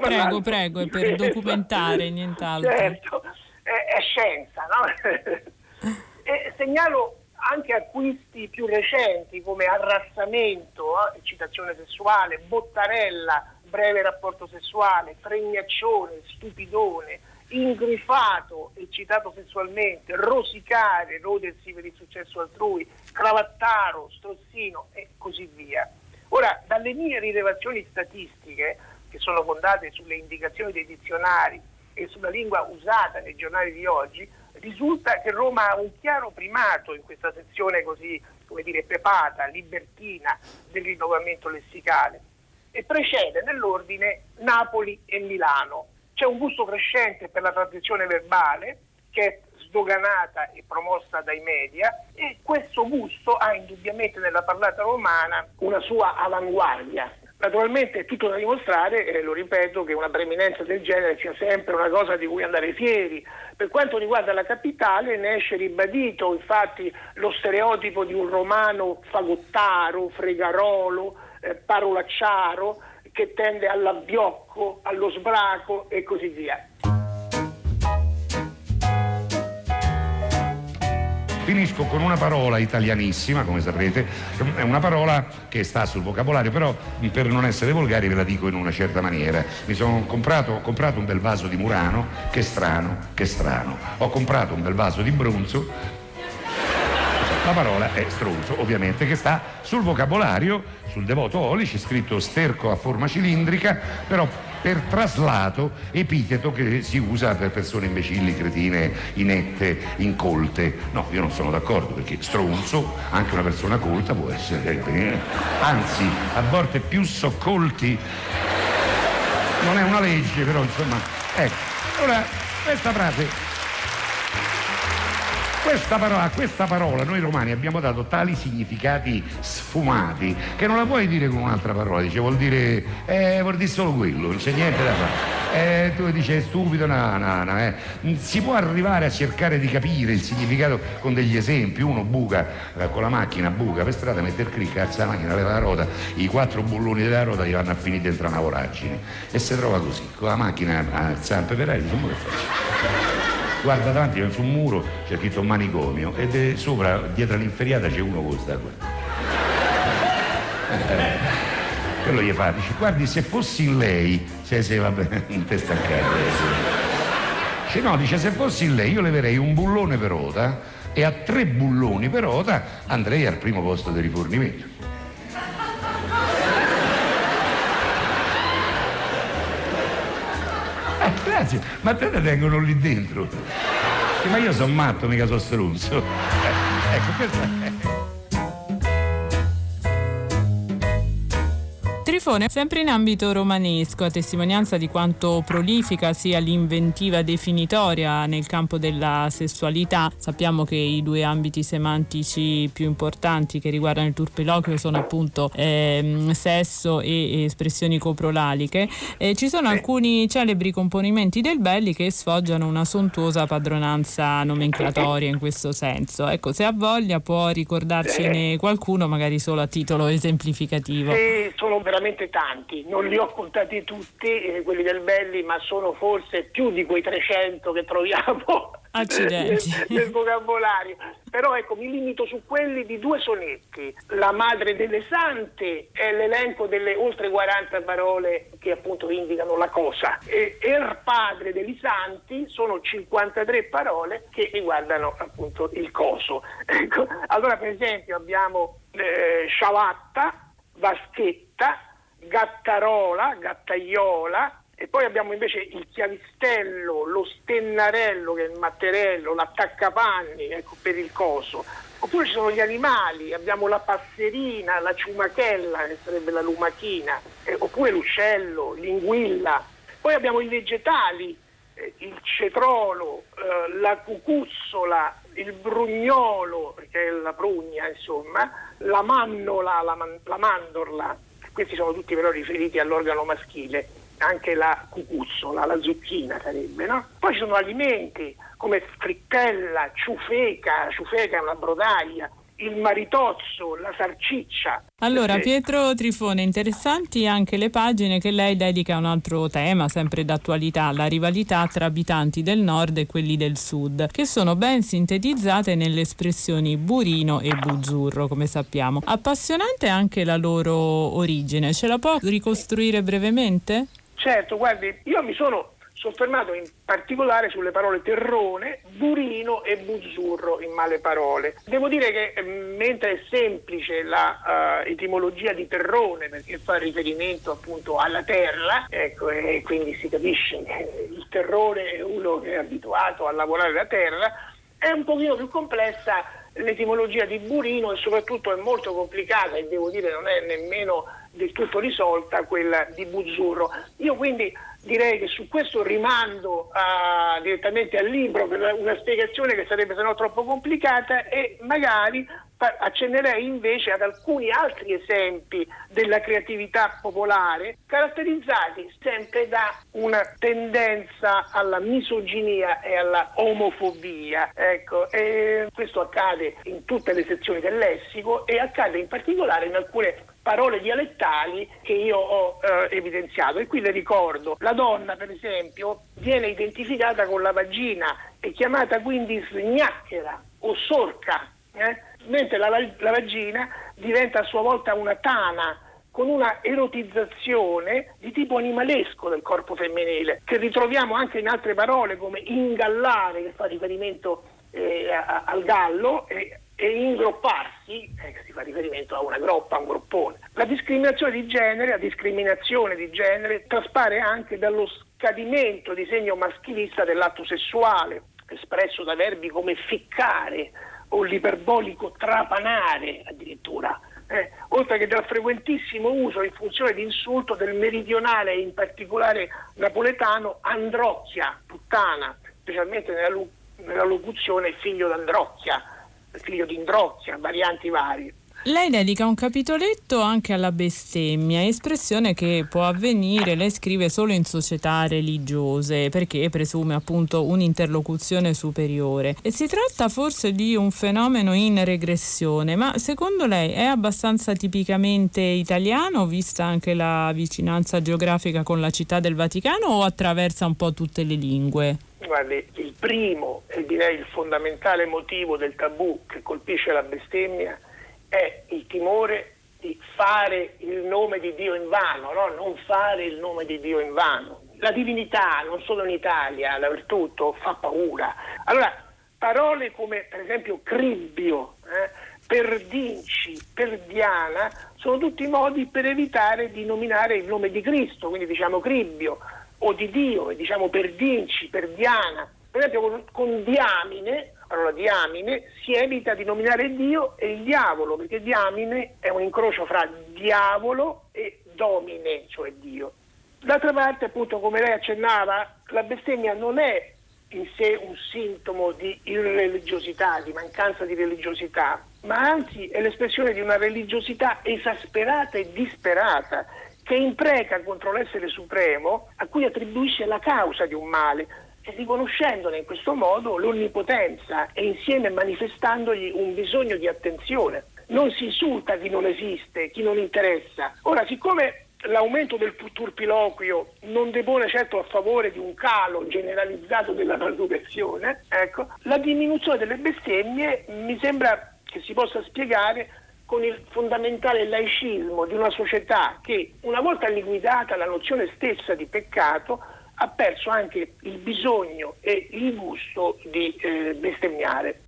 Prego, prego, è per documentare, nient'altro. Certo, è, è scienza, no? E segnalo anche acquisti più recenti come arrassamento, eh, eccitazione sessuale, bottarella, breve rapporto sessuale, fregnaccione, stupidone, ingrifato, eccitato sessualmente, rosicare, rodersi per il successo altrui, cravattaro, strozzino e così via. Ora, dalle mie rilevazioni statistiche, che sono fondate sulle indicazioni dei dizionari e sulla lingua usata nei giornali di oggi, risulta che Roma ha un chiaro primato in questa sezione così, come dire, pepata, libertina del rinnovamento lessicale, e precede nell'ordine Napoli e Milano. C'è un gusto crescente per la tradizione verbale che è sdoganata e promossa dai media, e questo gusto ha indubbiamente nella parlata romana una sua avanguardia. Naturalmente è tutto da dimostrare, e lo ripeto, che una preminenza del genere sia sempre una cosa di cui andare fieri. Per quanto riguarda la capitale, ne esce ribadito infatti lo stereotipo di un romano fagottaro, fregarolo, eh, parolacciaro, che tende all'abbiocco, allo sbraco e così via. Finisco con una parola italianissima, come saprete, è una parola che sta sul vocabolario, però per non essere volgari ve la dico in una certa maniera. Mi sono comprato, ho comprato un bel vaso di Murano, che strano, che strano. Ho comprato un bel vaso di bronzo. La parola è stronzo, ovviamente, che sta sul vocabolario, sul Devoto Olici, scritto sterco a forma cilindrica, però per traslato, epiteto che si usa per persone imbecilli, cretine, inette, incolte. No, io non sono d'accordo, perché stronzo, anche una persona colta può essere, eh, anzi, a volte più soccolti. Non è una legge, però, insomma, ecco. Allora, questa frase... Questa parola, a questa parola noi romani abbiamo dato tali significati sfumati che non la puoi dire con un'altra parola. Dice, vuol dire, eh, vuol dire solo quello, non c'è niente da fare. Eh, tu dici, è stupido, no, no, no. Eh. Si può arrivare a cercare di capire il significato con degli esempi. Uno buca eh, con la macchina, buca per strada, mette il cric, alza la macchina, leva la ruota, i quattro bulloni della ruota gli vanno a finire dentro una voragine. E si trova così, con la macchina a zampe per aria, insomma, che faccio? Guarda davanti, su un muro c'è scritto manicomio, e sopra, dietro l'inferiata, c'è uno con questa qua. Eh, quello gli fa, dice, guardi, se fossi in lei, se, se va bene, non te staccare. Dice, no, dice, se fossi in lei io leverei un bullone per rota, e a tre bulloni per rota andrei al primo posto di rifornimento. Grazie, ma te la tengono lì dentro. Sì, ma io sono matto, mica sono stronzo. Eh, ecco, questo è. Trifone, sempre in ambito romanesco, a testimonianza di quanto prolifica sia l'inventiva definitoria nel campo della sessualità, sappiamo che i due ambiti semantici più importanti che riguardano il turpiloquio sono appunto eh, sesso e espressioni coprolaliche. Eh, ci sono alcuni celebri componimenti del Belli che sfoggiano una sontuosa padronanza nomenclatoria in questo senso. Ecco, se ha voglia può ricordarcene qualcuno, magari solo a titolo esemplificativo. Sì, sono veramente veramente tanti, non li ho contati tutti eh, quelli del Belli, ma sono forse più di quei trecento che troviamo nel, nel vocabolario. Però ecco, mi limito su quelli di due sonetti. La madre delle sante è l'elenco delle oltre quaranta parole che appunto indicano la cosa, e er padre degli santi sono cinquantatré parole che riguardano appunto il coso. Ecco, allora per esempio abbiamo eh, sciavatta, vaschetta, gattarola, gattaiola, e poi abbiamo invece il chiavistello, lo stennarello che è il matterello, l'attaccapanni, ecco, per il coso. Oppure ci sono gli animali, abbiamo la passerina, la ciumachella che sarebbe la lumachina, eh, oppure l'uccello, l'inguilla. Poi abbiamo i vegetali, eh, il cetrolo, eh, la cucuzzola, il brugnolo che è la prugna, insomma, la mannola, la, man- la mandorla. Questi sono tutti però riferiti all'organo maschile. Anche la cucuzzola, la zucchina sarebbe, no? Poi ci sono alimenti come frittella, ciufeca, ciufeca è una brodaglia, il maritozzo, la sarciccia. Allora, Pietro Trifone, interessanti anche le pagine che lei dedica a un altro tema, sempre d'attualità, la rivalità tra abitanti del nord e quelli del sud, che sono ben sintetizzate nelle espressioni burino e buzzurro, come sappiamo. Appassionante anche la loro origine, ce la può ricostruire brevemente? Certo, guardi, io mi sono soffermato in particolare sulle parole terrone, burino e buzzurro in male parole. Devo dire che mentre è semplice la uh, etimologia di terrone, perché fa riferimento appunto alla terra, ecco, e quindi si capisce che il terrone è uno che è abituato a lavorare la terra, è un pochino più complessa l'etimologia di burino e soprattutto è molto complicata e devo dire non è nemmeno del tutto risolta quella di buzzurro. Io quindi direi che su questo rimando uh, direttamente al libro per una spiegazione che sarebbe sennò troppo complicata, e magari accennerei invece ad alcuni altri esempi della creatività popolare caratterizzati sempre da una tendenza alla misoginia e alla omofobia. Ecco, e questo accade in tutte le sezioni del lessico e accade in particolare in alcune parole dialettali che io ho eh, evidenziato, e qui le ricordo. La donna, per esempio, viene identificata con la vagina, è chiamata quindi sgnacchera o sorca, eh? Mentre la, la vagina diventa a sua volta una tana, con una erotizzazione di tipo animalesco del corpo femminile, che ritroviamo anche in altre parole come ingallare, che fa riferimento eh, a, al gallo, e e ingropparsi, eh, che si fa riferimento a una groppa, a un groppone. La discriminazione di genere, la discriminazione di genere traspare anche dallo scadimento di segno maschilista dell'atto sessuale, espresso da verbi come ficcare o l'iperbolico trapanare addirittura, eh, oltre che dal frequentissimo uso in funzione di insulto del meridionale, in particolare napoletano, androcchia, puttana, specialmente nella, lu- nella locuzione figlio d'androcchia, figlio di Indrocchia, varianti varie. Lei dedica un capitoletto anche alla bestemmia, espressione che può avvenire, lei scrive, solo in società religiose, perché presume appunto un'interlocuzione superiore. E si tratta forse di un fenomeno in regressione, ma secondo lei è abbastanza tipicamente italiano, vista anche la vicinanza geografica con la Città del Vaticano, o attraversa un po' tutte le lingue? Guardi, il primo e direi il fondamentale motivo del tabù che colpisce la bestemmia è il timore di fare il nome di Dio in vano, no? Non fare il nome di Dio in vano. La divinità, non solo in Italia, dappertutto, fa paura. Allora, parole come per esempio cribbio, eh, perdinci, perdiana, sono tutti modi per evitare di nominare il nome di Cristo, quindi diciamo cribbio, o di Dio, e diciamo perdinci, perdiana. Per esempio con, con diamine, parola diamine, si evita di nominare Dio e il diavolo, perché diamine è un incrocio fra diavolo e domine, cioè Dio. D'altra parte, appunto, come lei accennava, la bestemmia non è in sé un sintomo di irreligiosità, di mancanza di religiosità, ma anzi è l'espressione di una religiosità esasperata e disperata, che impreca contro l'essere supremo a cui attribuisce la causa di un male, e riconoscendone in questo modo l'onnipotenza e insieme manifestandogli un bisogno di attenzione. Non si insulta chi non esiste, chi non interessa. Ora, siccome l'aumento del turpiloquio non depone certo a favore di un calo generalizzato della preoccupazione, ecco, la diminuzione delle bestemmie mi sembra che si possa spiegare con il fondamentale laicismo di una società che, una volta liquidata la nozione stessa di peccato, ha perso anche il bisogno e il gusto di eh, bestemmiare.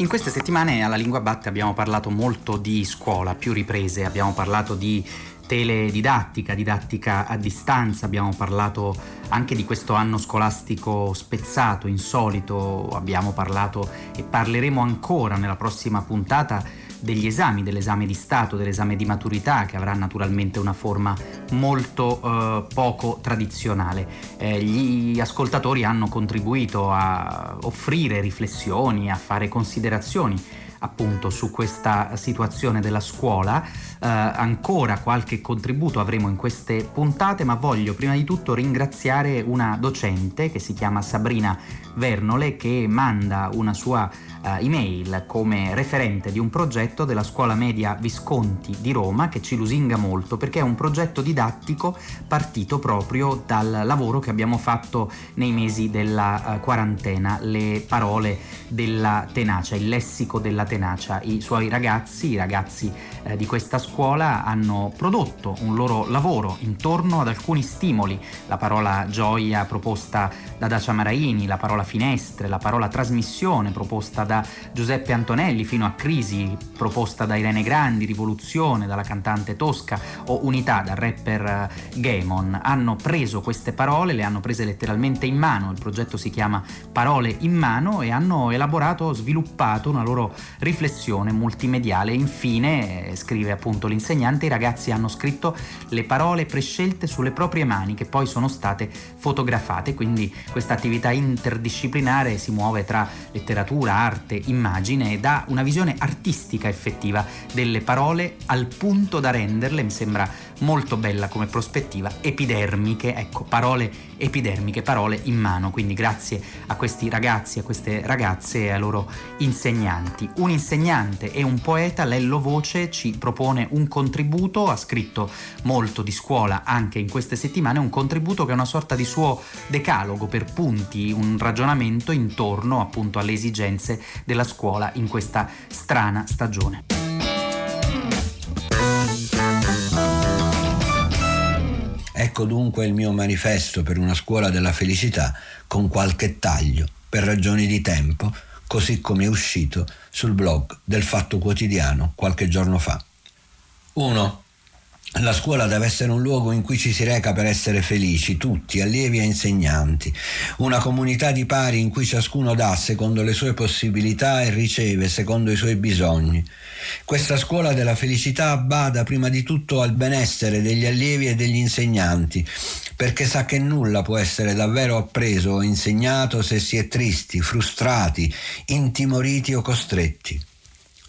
In queste settimane alla Lingua Batte abbiamo parlato molto di scuola, più riprese, abbiamo parlato di teledidattica, didattica a distanza, abbiamo parlato anche di questo anno scolastico spezzato, insolito, abbiamo parlato e parleremo ancora nella prossima puntata degli esami, dell'esame di Stato, dell'esame di maturità, che avrà naturalmente una forma molto eh, poco tradizionale. Eh, gli ascoltatori hanno contribuito a offrire riflessioni, a fare considerazioni appunto su questa situazione della scuola. Eh, ancora qualche contributo avremo in queste puntate, ma voglio prima di tutto ringraziare una docente che si chiama Sabrina Vernole, che manda una sua eh, email come referente di un progetto della Scuola Media Visconti di Roma, che ci lusinga molto perché è un progetto didattico partito proprio dal lavoro che abbiamo fatto nei mesi della eh, quarantena, le parole della tenacia, il lessico della tenacia. I suoi ragazzi, i ragazzi eh, di questa scuola hanno prodotto un loro lavoro intorno ad alcuni stimoli: la parola gioia proposta da Dacia Maraini, la parola finestre, la parola trasmissione proposta da Giuseppe Antonelli, fino a crisi proposta da Irene Grandi, rivoluzione dalla cantante Tosca o unità dal rapper Gaemon. Hanno preso queste parole, le hanno prese letteralmente in mano, il progetto si chiama Parole in Mano, e hanno elaborato, sviluppato una loro riflessione multimediale. Infine, scrive appunto l'insegnante, i ragazzi hanno scritto le parole prescelte sulle proprie mani che poi sono state fotografate, quindi questa attività interdisciplinare si muove tra letteratura, arte, immagine e dà una visione artistica effettiva delle parole al punto da renderle, mi sembra molto bella come prospettiva, epidermiche, ecco, parole epidermiche, parole in mano. Quindi grazie a questi ragazzi, a queste ragazze e ai loro insegnanti. Un insegnante e un poeta, Lello Voce, ci propone un contributo, ha scritto molto di scuola anche in queste settimane, un contributo che è una sorta di suo decalogo per punti, un ragionamento intorno appunto alle esigenze della scuola in questa strana stagione. Ecco dunque il mio manifesto per una scuola della felicità, con qualche taglio per ragioni di tempo, così come è uscito sul blog del Fatto Quotidiano qualche giorno fa. uno. La scuola deve essere un luogo in cui ci si reca per essere felici, tutti, allievi e insegnanti. Una comunità di pari in cui ciascuno dà secondo le sue possibilità e riceve secondo i suoi bisogni. Questa scuola della felicità bada prima di tutto al benessere degli allievi e degli insegnanti, perché sa che nulla può essere davvero appreso o insegnato se si è tristi, frustrati, intimoriti o costretti.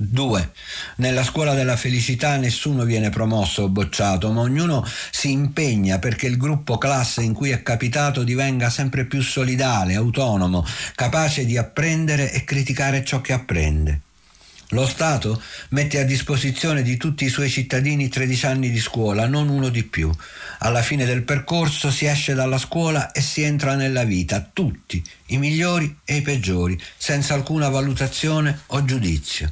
due. Nella scuola della felicità nessuno viene promosso o bocciato, ma ognuno si impegna perché il gruppo classe in cui è capitato divenga sempre più solidale, autonomo, capace di apprendere e criticare ciò che apprende. Lo Stato mette a disposizione di tutti i suoi cittadini tredici anni di scuola, non uno di più. Alla fine del percorso si esce dalla scuola e si entra nella vita, tutti, i migliori e i peggiori, senza alcuna valutazione o giudizio.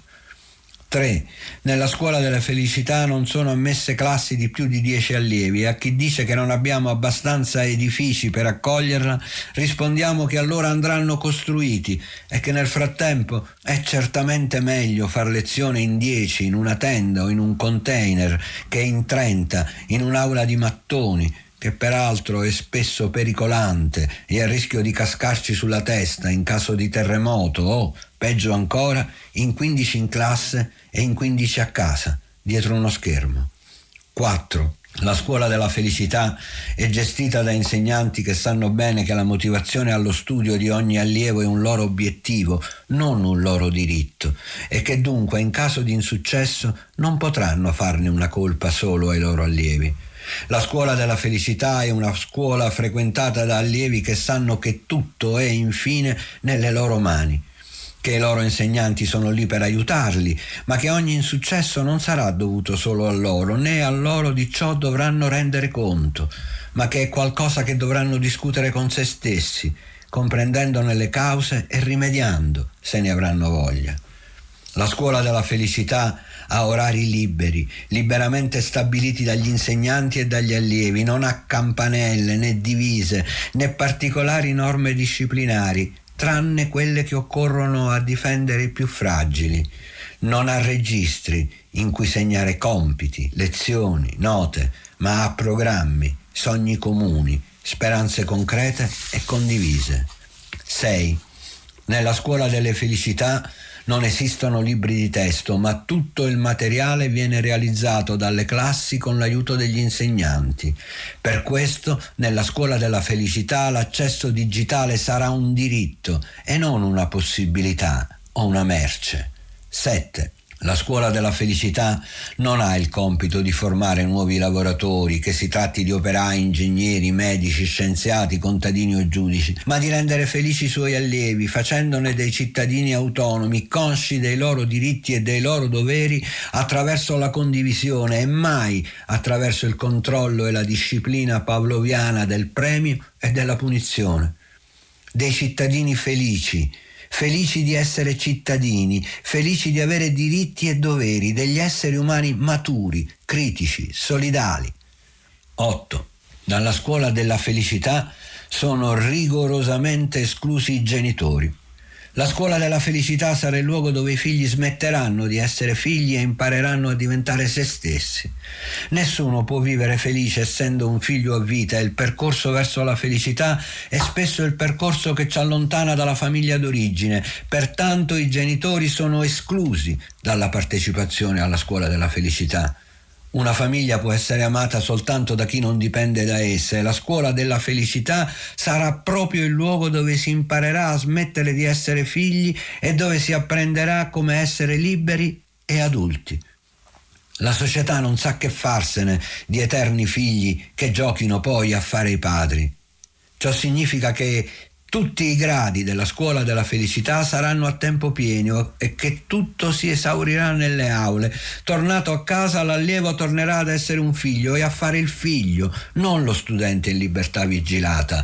tre. Nella scuola della felicità non sono ammesse classi di più di dieci allievi, e a chi dice che non abbiamo abbastanza edifici per accoglierla rispondiamo che allora andranno costruiti e che nel frattempo è certamente meglio far lezione in dieci, in una tenda o in un container, che in trenta, in un'aula di mattoni, che peraltro è spesso pericolante e a rischio di cascarci sulla testa in caso di terremoto o, peggio ancora, in quindici in classe e in quindici a casa, dietro uno schermo. quattro. La scuola della felicità è gestita da insegnanti che sanno bene che la motivazione allo studio di ogni allievo è un loro obiettivo, non un loro diritto, e che dunque in caso di insuccesso non potranno farne una colpa solo ai loro allievi. La scuola della felicità è una scuola frequentata da allievi che sanno che tutto è infine nelle loro mani, che i loro insegnanti sono lì per aiutarli, ma che ogni insuccesso non sarà dovuto solo a loro, né a loro di ciò dovranno rendere conto, ma che è qualcosa che dovranno discutere con se stessi, comprendendone le cause e rimediando, se ne avranno voglia. La scuola della felicità ha orari liberi, liberamente stabiliti dagli insegnanti e dagli allievi, non ha campanelle, né divise, né particolari norme disciplinari, tranne quelle che occorrono a difendere i più fragili. Non ha registri in cui segnare compiti, lezioni, note, ma ha programmi, sogni comuni, speranze concrete e condivise. sei. Nella scuola delle felicità non esistono libri di testo, ma tutto il materiale viene realizzato dalle classi con l'aiuto degli insegnanti. Per questo, nella scuola della felicità, l'accesso digitale sarà un diritto e non una possibilità o una merce. sette. La scuola della felicità non ha il compito di formare nuovi lavoratori, che si tratti di operai, ingegneri, medici, scienziati, contadini o giudici, ma di rendere felici i suoi allievi, facendone dei cittadini autonomi, consci dei loro diritti e dei loro doveri attraverso la condivisione e mai attraverso il controllo e la disciplina pavloviana del premio e della punizione. Dei cittadini felici, felici di essere cittadini, felici di avere diritti e doveri, degli esseri umani maturi, critici, solidali. otto. Dalla scuola della felicità sono rigorosamente esclusi i genitori. La scuola della felicità sarà il luogo dove i figli smetteranno di essere figli e impareranno a diventare se stessi. Nessuno può vivere felice essendo un figlio a vita, e il percorso verso la felicità è spesso il percorso che ci allontana dalla famiglia d'origine, pertanto i genitori sono esclusi dalla partecipazione alla scuola della felicità. Una famiglia può essere amata soltanto da chi non dipende da essa, e la scuola della felicità sarà proprio il luogo dove si imparerà a smettere di essere figli e dove si apprenderà come essere liberi e adulti. La società non sa che farsene di eterni figli che giochino poi a fare i padri. Ciò significa che tutti i gradi della scuola della felicità saranno a tempo pieno e che tutto si esaurirà nelle aule. Tornato a casa, l'allievo tornerà ad essere un figlio e a fare il figlio, non lo studente in libertà vigilata.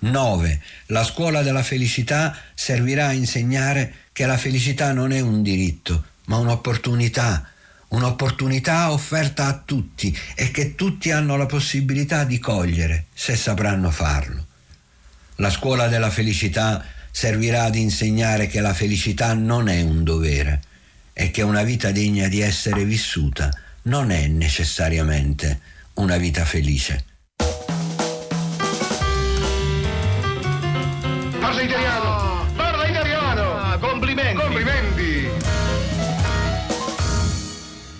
nove. La scuola della felicità servirà a insegnare che la felicità non è un diritto, ma un'opportunità. Un'opportunità offerta a tutti e che tutti hanno la possibilità di cogliere se sapranno farlo. La scuola della felicità servirà ad insegnare che la felicità non è un dovere e che una vita degna di essere vissuta non è necessariamente una vita felice. Parla italiano! Parla italiano! Ah, complimenti! Complimenti!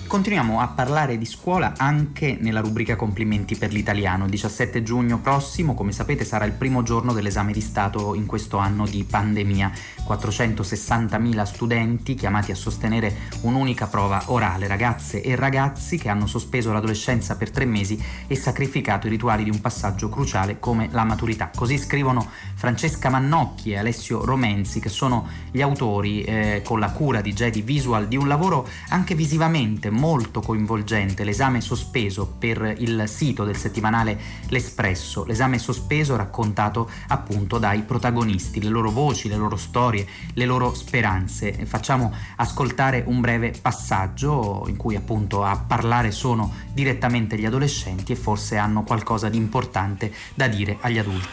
Continuiamo a parlare di scuola anche nella rubrica Complimenti per l'italiano. Il diciassette giugno prossimo, come sapete, sarà il primo giorno dell'esame di Stato in questo anno di pandemia. quattrocentosessantamila studenti chiamati a sostenere un'unica prova orale, ragazze e ragazzi che hanno sospeso l'adolescenza per tre mesi e sacrificato i rituali di un passaggio cruciale come la maturità. Così scrivono Francesca Mannocchi e Alessio Romenzi, che sono gli autori, eh, con la cura di Jedi Visual, di un lavoro anche visivamente molto coinvolgente, l'esame sospeso, per il sito del settimanale L'Espresso. L'esame sospeso raccontato appunto dai protagonisti, le loro voci, le loro storie, le loro speranze. Facciamo ascoltare un breve passaggio in cui appunto a parlare sono direttamente gli adolescenti e forse hanno qualcosa di importante da dire agli adulti.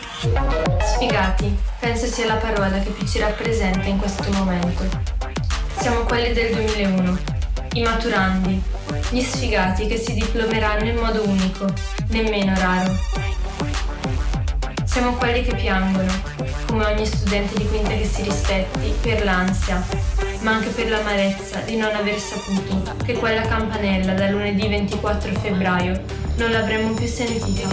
Sfigati, penso sia la parola che più ci rappresenta in questo momento. Siamo quelli del duemilauno. I maturandi, gli sfigati che si diplomeranno in modo unico, nemmeno raro. Siamo quelli che piangono, come ogni studente di quinta che si rispetti, per l'ansia, ma anche per l'amarezza di non aver saputo che quella campanella da lunedì ventiquattro febbraio non l'avremmo più sentita.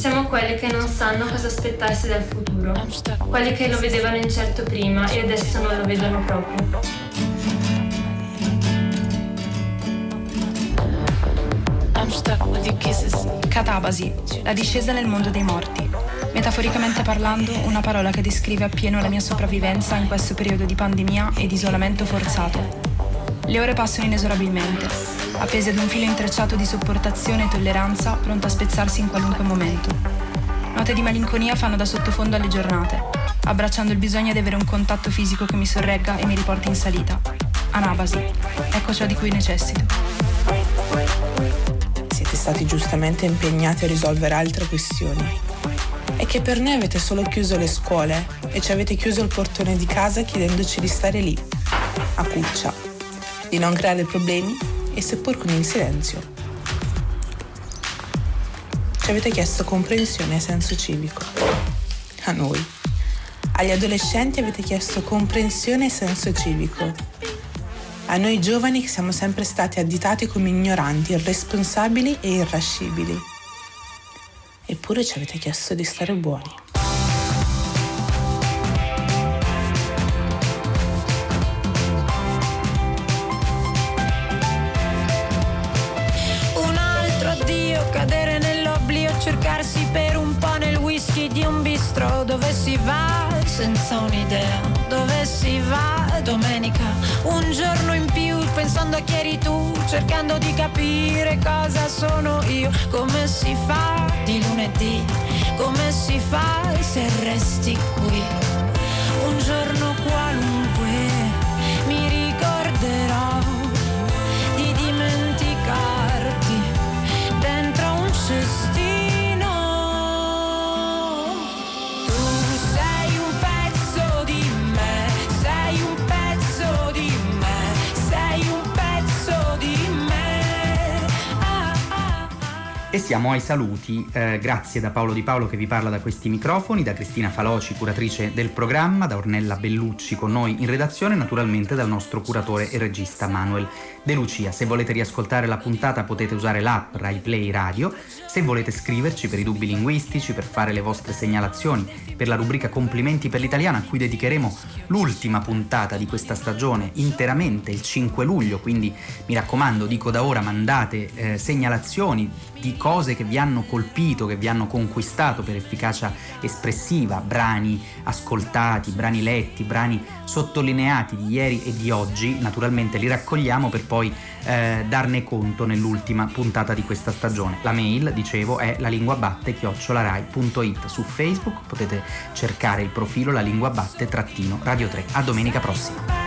Siamo quelli che non sanno cosa aspettarsi dal futuro, quelli che lo vedevano incerto prima e adesso non lo vedono proprio. I'm stuck with your kisses. Catabasi, la discesa nel mondo dei morti. Metaforicamente parlando, una parola che descrive appieno la mia sopravvivenza in questo periodo di pandemia e di isolamento forzato. Le ore passano inesorabilmente, appese ad un filo intrecciato di sopportazione e tolleranza, pronta a spezzarsi in qualunque momento. Note di malinconia fanno da sottofondo alle giornate, abbracciando il bisogno di avere un contatto fisico che mi sorregga e mi riporti in salita. Anabasi, ecco ciò di cui necessito. Stati giustamente impegnati a risolvere altre questioni. È che per noi avete solo chiuso le scuole e ci avete chiuso il portone di casa chiedendoci di stare lì, a cuccia, di non creare problemi e seppur con il silenzio. Ci avete chiesto comprensione e senso civico. A noi. Agli adolescenti avete chiesto comprensione e senso civico. A noi giovani che siamo sempre stati additati come ignoranti, irresponsabili e irascibili. Eppure ci avete chiesto di stare buoni. Un altro addio, cadere nell'oblio, cercarsi per un po' nel whisky di un bistro. Dove si va senza un'idea, dove si va domenica, un giorno in più, pensando a chi eri tu, cercando di capire cosa sono io. Come si fa di lunedì, come si fa se resti qui? Un giorno qualunque mi ricorderò di dimenticarti dentro un cestino. E siamo ai saluti, eh, grazie da Paolo Di Paolo che vi parla da questi microfoni, da Cristina Faloci, curatrice del programma, da Ornella Bellucci con noi in redazione, naturalmente dal nostro curatore e regista Manuel De Lucia. Se volete riascoltare la puntata potete usare l'app Rai Play Radio. Se volete scriverci per i dubbi linguistici, per fare le vostre segnalazioni, per la rubrica Complimenti per l'italiano, a cui dedicheremo l'ultima puntata di questa stagione interamente il cinque luglio, quindi mi raccomando, dico da ora, mandate eh, segnalazioni di cose che vi hanno colpito, che vi hanno conquistato per efficacia espressiva, brani ascoltati, brani letti, brani sottolineati di ieri e di oggi. Naturalmente li raccogliamo per poi poi eh, darne conto nell'ultima puntata di questa stagione. La mail, dicevo, è lalinguabatte chiocciola rai punto it. Su Facebook potete cercare il profilo lalinguabatte trattino radio tre. A domenica prossima.